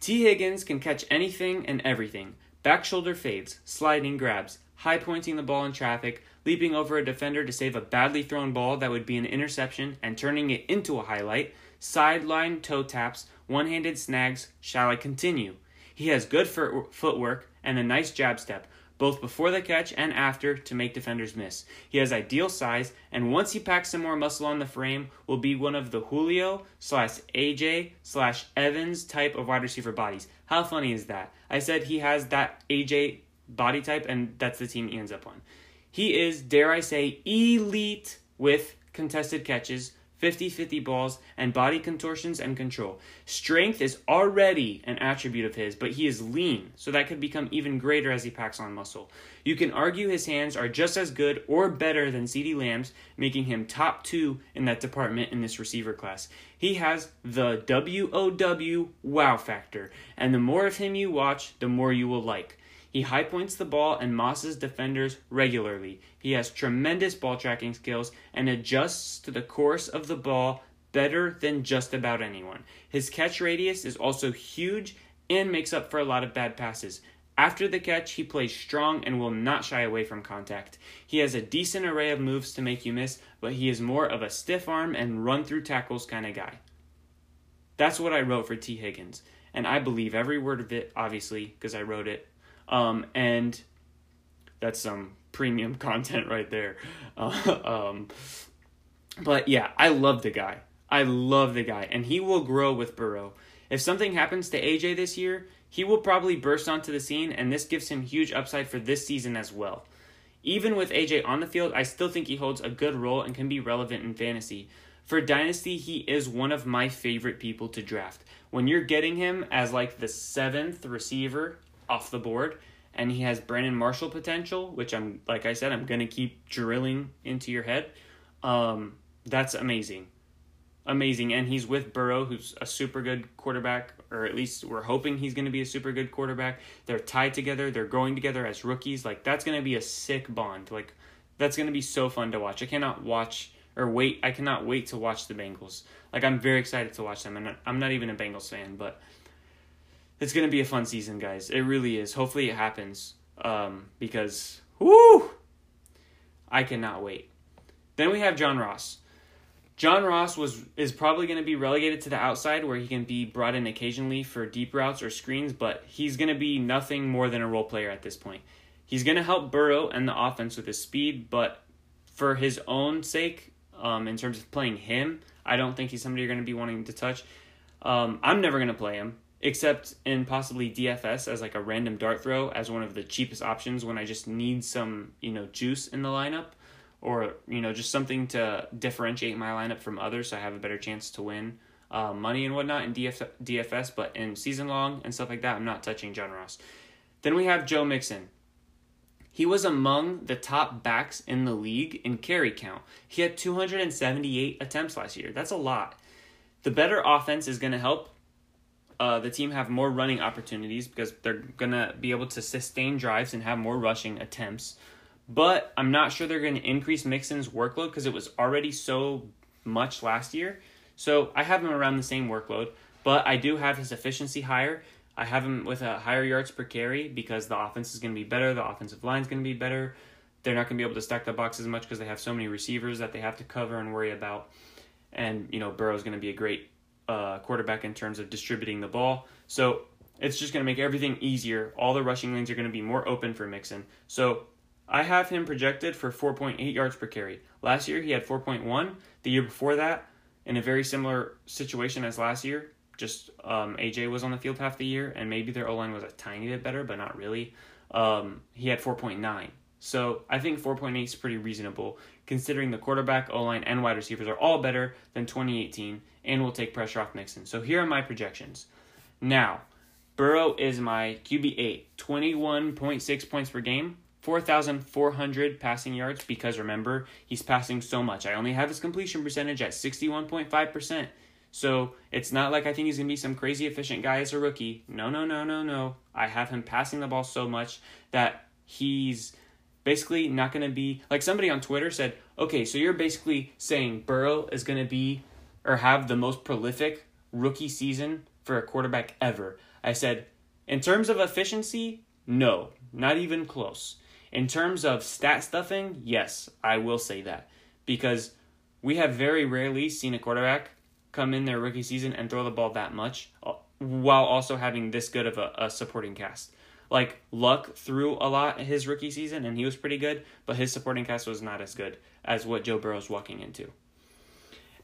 Tee Higgins can catch anything and everything. Back shoulder fades, sliding grabs, high pointing the ball in traffic, leaping over a defender to save a badly thrown ball that would be an interception and turning it into a highlight, sideline toe taps, one-handed snags. Shall I continue? He has good footwork and a nice jab step, both before the catch and after to make defenders miss. He has ideal size, and once he packs some more muscle on the frame, will be one of the Julio/AJ/Evans type of wide receiver bodies. How funny is that? I said he has that AJ body type, and that's the team he ends up on. He is, dare I say, elite with contested catches, 50-50 balls, and body contortions and control. Strength is already an attribute of his, but he is lean, so that could become even greater as he packs on muscle. You can argue his hands are just as good or better than CeeDee Lamb's, making him top 2 in that department in this receiver class. He has the WOW wow factor, and the more of him you watch, the more you will like. He high points the ball and mosses defenders regularly. He has tremendous ball tracking skills and adjusts to the course of the ball better than just about anyone. His catch radius is also huge and makes up for a lot of bad passes. After the catch, he plays strong and will not shy away from contact. He has a decent array of moves to make you miss, but he is more of a stiff arm and run through tackles kind of guy. That's what I wrote for Tee Higgins, and I believe every word of it, obviously, because I wrote it. And that's some premium content right there. But yeah, I love the guy. And he will grow with Burrow. If something happens to AJ this year, he will probably burst onto the scene, and this gives him huge upside for this season as well. Even with AJ on the field, I still think he holds a good role and can be relevant in fantasy. For Dynasty, he is one of my favorite people to draft. When you're getting him as like the 7th receiver off the board, and he has Brandon Marshall potential, which I'm going to keep drilling into your head. That's amazing. And he's with Burrow, who's a super good quarterback, or at least we're hoping he's going to be a super good quarterback. They're tied together. They're growing together as rookies. Like, that's going to be a sick bond. Like, that's going to be so fun to watch. I cannot wait to watch the Bengals. Like, I'm very excited to watch them, and I'm not even a Bengals fan, but it's going to be a fun season, guys. It really is. Hopefully it happens, because, I cannot wait. Then we have John Ross. John Ross is probably going to be relegated to the outside, where he can be brought in occasionally for deep routes or screens, but he's going to be nothing more than a role player at this point. He's going to help Burrow and the offense with his speed, but for his own sake, in terms of playing him, I don't think he's somebody you're going to be wanting to touch. I'm never going to play him, except in possibly DFS as like a random dart throw as one of the cheapest options when I just need some, juice in the lineup, or, just something to differentiate my lineup from others so I have a better chance to win money and whatnot in DFS, but in season long and stuff like that, I'm not touching John Ross. Then we have Joe Mixon. He was among the top backs in the league in carry count. He had 278 attempts last year. That's a lot. The better offense is going to help the team have more running opportunities because they're going to be able to sustain drives and have more rushing attempts. But I'm not sure they're going to increase Mixon's workload because it was already so much last year. So I have him around the same workload, but I do have his efficiency higher. I have him with a higher yards per carry because the offense is going to be better. The offensive line is going to be better. They're not going to be able to stack the box as much because they have so many receivers that they have to cover and worry about. And, Burrow's going to be a great quarterback in terms of distributing the ball. So it's just going to make everything easier. All the rushing lanes are going to be more open for Mixon. So I have him projected for 4.8 yards per carry. Last year he had 4.1. The year before that, in a very similar situation as last year, just AJ was on the field half the year and maybe their O-line was a tiny bit better, but not really. He had 4.9. So I think 4.8 is pretty reasonable, considering the quarterback, O-line, and wide receivers are all better than 2018 and will take pressure off Mixon. So here are my projections. Now, Burrow is my QB8, 21.6 points per game, 4,400 passing yards, because remember, he's passing so much. I only have his completion percentage at 61.5%. So it's not like I think he's going to be some crazy efficient guy as a rookie. No. I have him passing the ball so much that he's basically not going to be, like somebody on Twitter said, okay, so you're basically saying Burrow is going to be or have the most prolific rookie season for a quarterback ever. I said, in terms of efficiency, no, not even close. In terms of stat stuffing, yes, I will say that, because we have very rarely seen a quarterback come in their rookie season and throw the ball that much while also having this good of a supporting cast. Like, Luck threw a lot his rookie season, and he was pretty good, but his supporting cast was not as good as what Joe Burrow's walking into.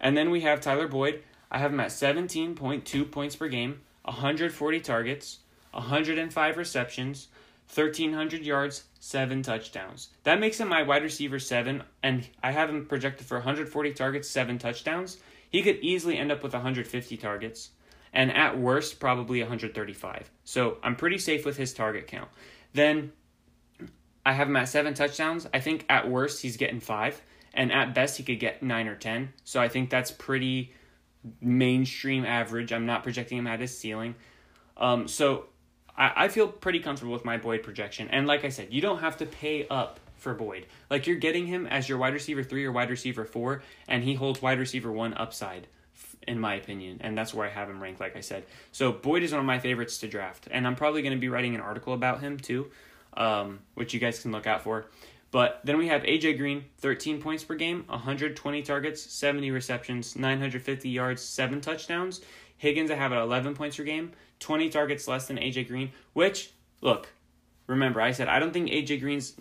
And then we have Tyler Boyd. I have him at 17.2 points per game, 140 targets, 105 receptions, 1,300 yards, 7 touchdowns. That makes him my wide receiver 7, and I have him projected for 140 targets, 7 touchdowns. He could easily end up with 150 targets, and at worst, probably 135. So I'm pretty safe with his target count. Then I have him at 7 touchdowns. I think at worst, he's getting 5, and at best, he could get 9 or 10. So I think that's pretty mainstream average. I'm not projecting him at his ceiling. So I feel pretty comfortable with my Boyd projection. And like I said, you don't have to pay up for Boyd. Like, you're getting him as your wide receiver 3 or wide receiver 4, and he holds wide receiver 1 upside, in my opinion. And that's where I have him ranked, like I said. So Boyd is one of my favorites to draft. And I'm probably going to be writing an article about him too, which you guys can look out for. But then we have AJ Green, 13 points per game, 120 targets, 70 receptions, 950 yards, 7 touchdowns. Higgins I have at 11 points per game, 20 targets less than AJ Green, which, look, remember, I said I don't think AJ Green's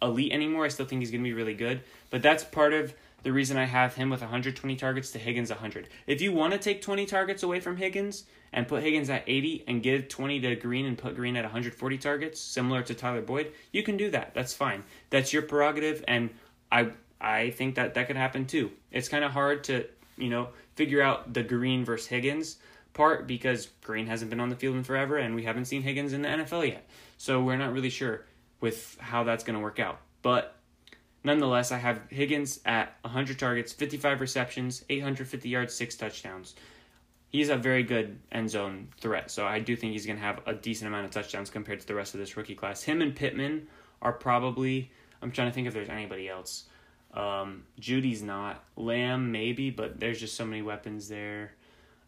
elite anymore. I still think he's going to be really good. But that's part of the reason I have him with 120 targets to Higgins 100. If you want to take 20 targets away from Higgins and put Higgins at 80 and give 20 to Green and put Green at 140 targets, similar to Tyler Boyd, you can do that. That's fine. That's your prerogative, and I think that could happen too. It's kind of hard to, figure out the Green versus Higgins part because Green hasn't been on the field in forever and we haven't seen Higgins in the NFL yet. So we're not really sure with how that's going to work out. But nonetheless, I have Higgins at 100 targets, 55 receptions, 850 yards, 6 touchdowns. He's a very good end zone threat, so I do think he's going to have a decent amount of touchdowns compared to the rest of this rookie class. Him and Pittman are probably, I'm trying to think if there's anybody else. Judy's not. Lamb maybe, but there's just so many weapons there.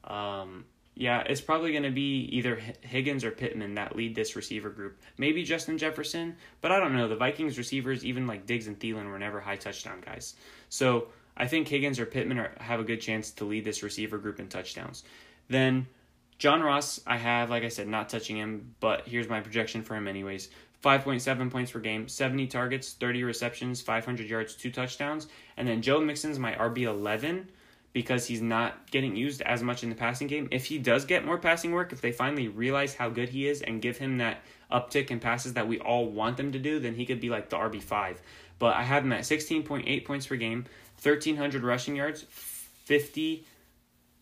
Yeah, it's probably going to be either Higgins or Pittman that lead this receiver group. Maybe Justin Jefferson, but I don't know. The Vikings receivers, even like Diggs and Thielen, were never high touchdown guys. So I think Higgins or Pittman have a good chance to lead this receiver group in touchdowns. Then John Ross, I have, like I said, not touching him, but here's my projection for him anyways. 5.7 points per game, 70 targets, 30 receptions, 500 yards, 2 touchdowns. And then Joe Mixon's my RB11. Because he's not getting used as much in the passing game. If he does get more passing work, if they finally realize how good he is and give him that uptick in passes that we all want them to do, then he could be like the RB5. But I have him at 16.8 points per game, 1,300 rushing yards, 50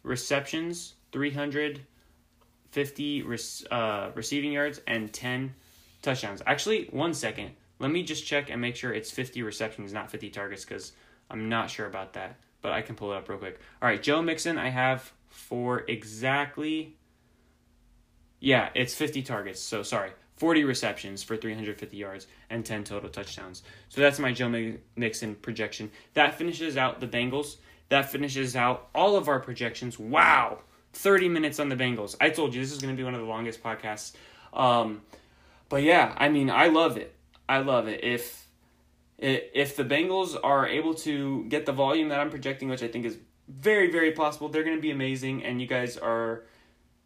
receptions, 350 receiving yards, and 10 touchdowns. Actually, one second. Let me just check and make sure it's 50 receptions, not 50 targets, because I'm not sure about that. But I can pull it up real quick. All right, Joe Mixon I have for exactly, yeah, it's 50 targets. So, 40 receptions for 350 yards and 10 total touchdowns. So that's my Joe Mixon projection. That finishes out the Bengals. That finishes out all of our projections. Wow, 30 minutes on the Bengals. I told you this is going to be one of the longest podcasts. But, yeah, I mean, I love it. I love it. If the Bengals are able to get the volume that I'm projecting, which I think is very, very possible, they're going to be amazing. And you guys are,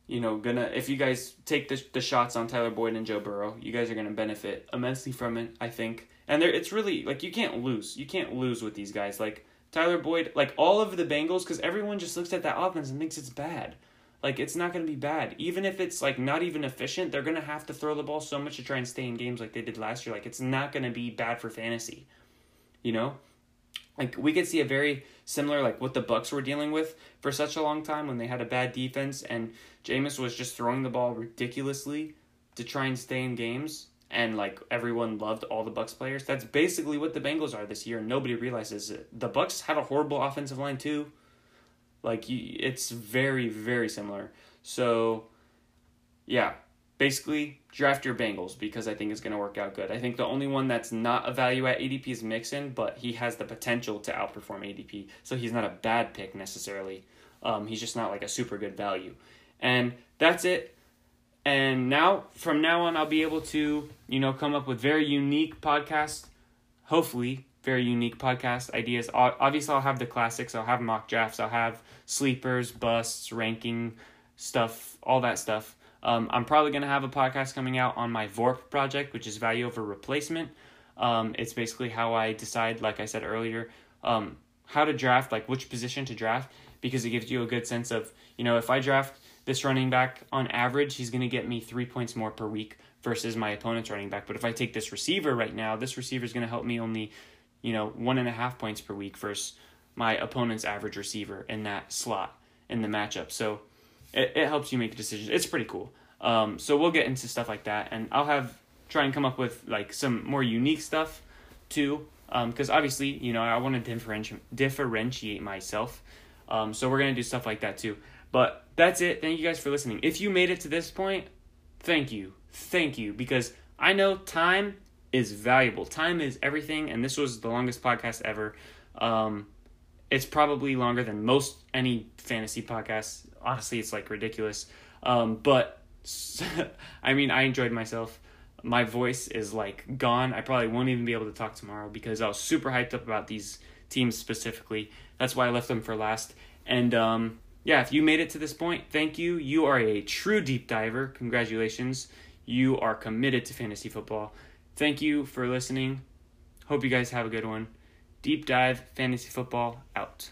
if you guys take the shots on Tyler Boyd and Joe Burrow, you guys are going to benefit immensely from it, I think. And it's really, you can't lose. You can't lose with these guys. Like, Tyler Boyd, all of the Bengals, because everyone just looks at that offense and thinks it's bad. It's not going to be bad. Even if it's, not even efficient, they're going to have to throw the ball so much to try and stay in games like they did last year. It's not going to be bad for fantasy, we could see a very similar, what the Bucks were dealing with for such a long time when they had a bad defense and Jameis was just throwing the ball ridiculously to try and stay in games. And, everyone loved all the Bucks players. That's basically what the Bengals are this year, and nobody realizes it. The Bucks had a horrible offensive line, too. It's very, very similar. So, yeah, basically draft your Bengals because I think it's going to work out good. I think the only one that's not a value at ADP is Mixon, but he has the potential to outperform ADP. So he's not a bad pick necessarily. He's just not a super good value. And that's it. And now, from now on, I'll be able to, come up with very unique podcasts, hopefully, very unique podcast ideas. Obviously, I'll have the classics. I'll have mock drafts. I'll have sleepers, busts, ranking stuff, all that stuff. I'm probably going to have a podcast coming out on my VORP project, which is value over replacement. It's basically how I decide, like I said earlier, how to draft, which position to draft, because it gives you a good sense of, if I draft this running back on average, he's going to get me 3 points more per week versus my opponent's running back. But if I take this receiver right now, this receiver is going to help me only, 1.5 points per week versus my opponent's average receiver in that slot in the matchup. So it helps you make decisions. It's pretty cool. So we'll get into stuff like that, and I'll try and come up with like some more unique stuff too, because obviously, I want to differentiate myself. So we're going to do stuff like that too. But that's it. Thank you guys for listening. If you made it to this point, thank you. Thank you, because I know time is valuable. Time is everything, and this was the longest podcast ever. It's probably longer than most any fantasy podcast. Honestly, it's like ridiculous. But I mean, I enjoyed myself. My voice is like gone. I probably won't even be able to talk tomorrow because I was super hyped up about these teams specifically. That's why I left them for last. And if you made it to this point, thank you. You are a true deep diver. Congratulations. You are committed to fantasy football. Thank you for listening. Hope you guys have a good one. Deep Dive Fantasy Football out.